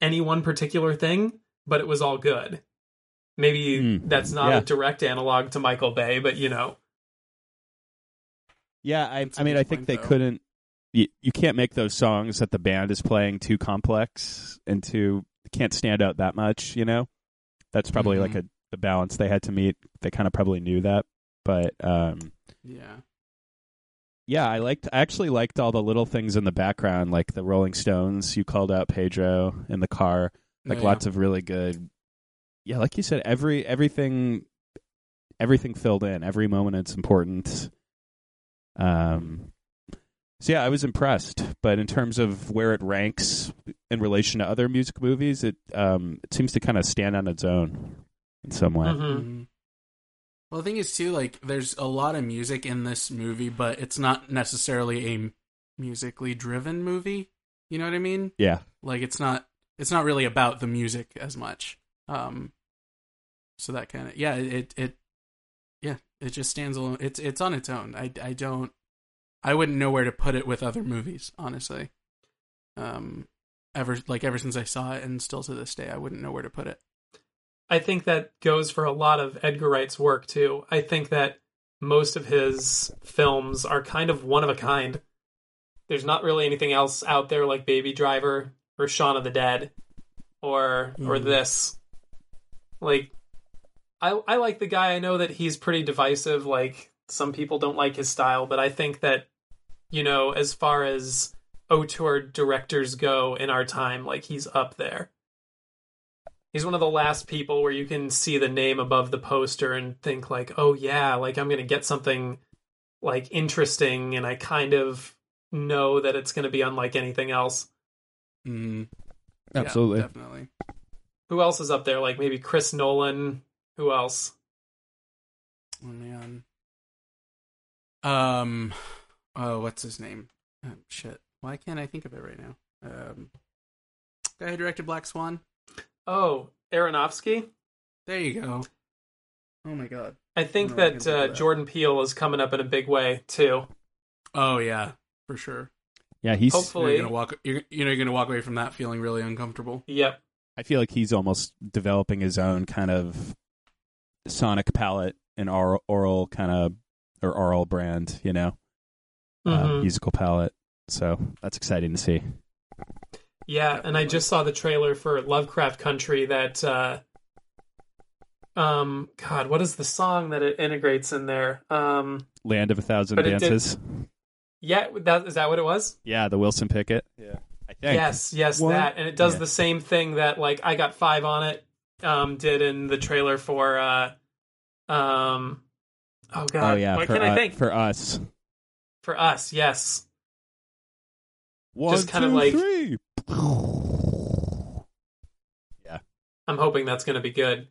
any one particular thing, but it was all good. Maybe that's not a direct analog to Michael Bay, but you know. Yeah, I mean, I think they couldn't... You can't make those songs that the band is playing too complex and too... can't stand out that much, you know? That's probably like the balance they had to meet. They kind of probably knew that, but... Yeah, I actually liked all the little things in the background, like the Rolling Stones. You called out Pedro in the car. Like lots of really good... Yeah, like you said, everything filled in. Every moment it's important. So yeah, I was impressed. But in terms of where it ranks in relation to other music movies, it seems to kind of stand on its own in some way. Mm-hmm. Well, the thing is too, like, there's a lot of music in this movie, but it's not necessarily a musically driven movie. You know what I mean? Yeah. Like, it's not really about the music as much. So that kind of, it just stands alone. It's on its own. I wouldn't know where to put it with other movies, honestly. Ever since I saw it and still to this day, I wouldn't know where to put it. I think that goes for a lot of Edgar Wright's work too. I think that most of his films are kind of one of a kind. There's not really anything else out there like Baby Driver or Shaun of the Dead or this. Like, I like the guy. I know that he's pretty divisive. Like, some people don't like his style, but I think that, you know, as far as auteur directors go in our time, like, he's up there. He's one of the last people where you can see the name above the poster and think like, oh yeah, like, I'm going to get something like interesting. And I kind of know that it's going to be unlike anything else. Mm. Absolutely. Yeah, definitely. Who else is up there? Like, maybe Chris Nolan. Who else? Oh, man. What's his name? Oh, shit. Why can't I think of it right now? Guy who directed Black Swan. Oh, Aronofsky? There you go. Oh, my God. I think that Jordan Peele is coming up in a big way, too. Oh, yeah. For sure. Yeah, he's... Hopefully... You're going to walk away from that feeling really uncomfortable. Yep. I feel like he's almost developing his own kind of sonic palette and oral brand, you know, musical palette. So that's exciting to see. Yeah. Definitely. And I just saw the trailer for Lovecraft Country that, God, what is the song that it integrates in there? Land of a Thousand Dances. Is that what it was? Yeah. The Wilson Pickett. Yeah. Yes, what? That. And it does the same thing that, like, I Got Five on It did in the trailer for, oh, God. Oh, yeah, I think? For Us, yes. One, just kind of like... three. Yeah. I'm hoping that's going to be good.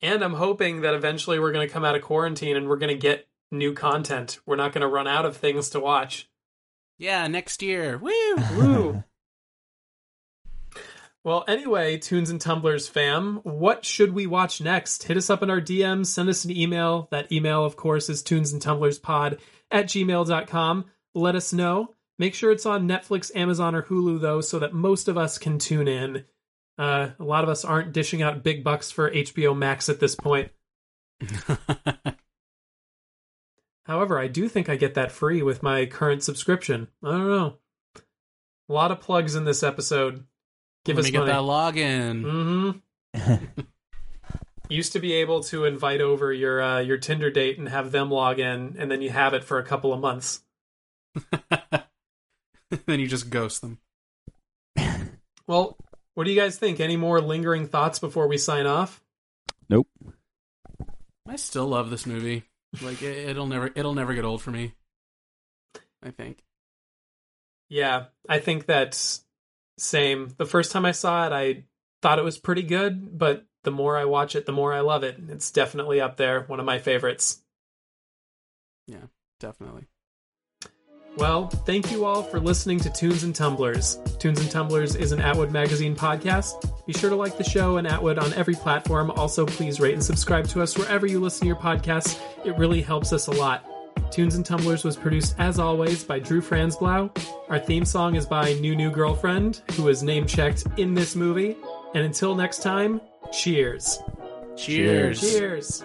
And I'm hoping that eventually we're going to come out of quarantine and we're going to get new content. We're not going to run out of things to watch. Yeah, next year. Woo! Well, anyway, Tunes and Tumblers fam, what should we watch next? Hit us up in our DMs, send us an email. That email, of course, is tunesandtumblerspod@gmail.com. Let us know. Make sure it's on Netflix, Amazon, or Hulu, though, so that most of us can tune in. A lot of us aren't dishing out big bucks for HBO Max at this point. However, I do think I get that free with my current subscription. I don't know. A lot of plugs in this episode. Let me get that login. Mm-hmm. Used to be able to invite over your Tinder date and have them log in, and then you have it for a couple of months. Then you just ghost them. Well, what do you guys think? Any more lingering thoughts before we sign off? Nope. I still love this movie. Like it'll never get old for me. I think. Yeah, I think that's same. The first time I saw it, I thought it was pretty good, but the more I watch it, the more I love it. It's definitely up there. One of my favorites. Yeah, definitely. Well, thank you all for listening to Tunes and Tumblers. Tunes and Tumblers is an Atwood Magazine podcast. Be sure to like the show and Atwood on every platform. Also, please rate and subscribe to us wherever you listen to your podcasts. It really helps us a lot. Tunes and Tumblers was produced, as always, by Drew Franzblau. Our theme song is by New New Girlfriend, who is name-checked in this movie. And until next time, cheers. Cheers. Cheers.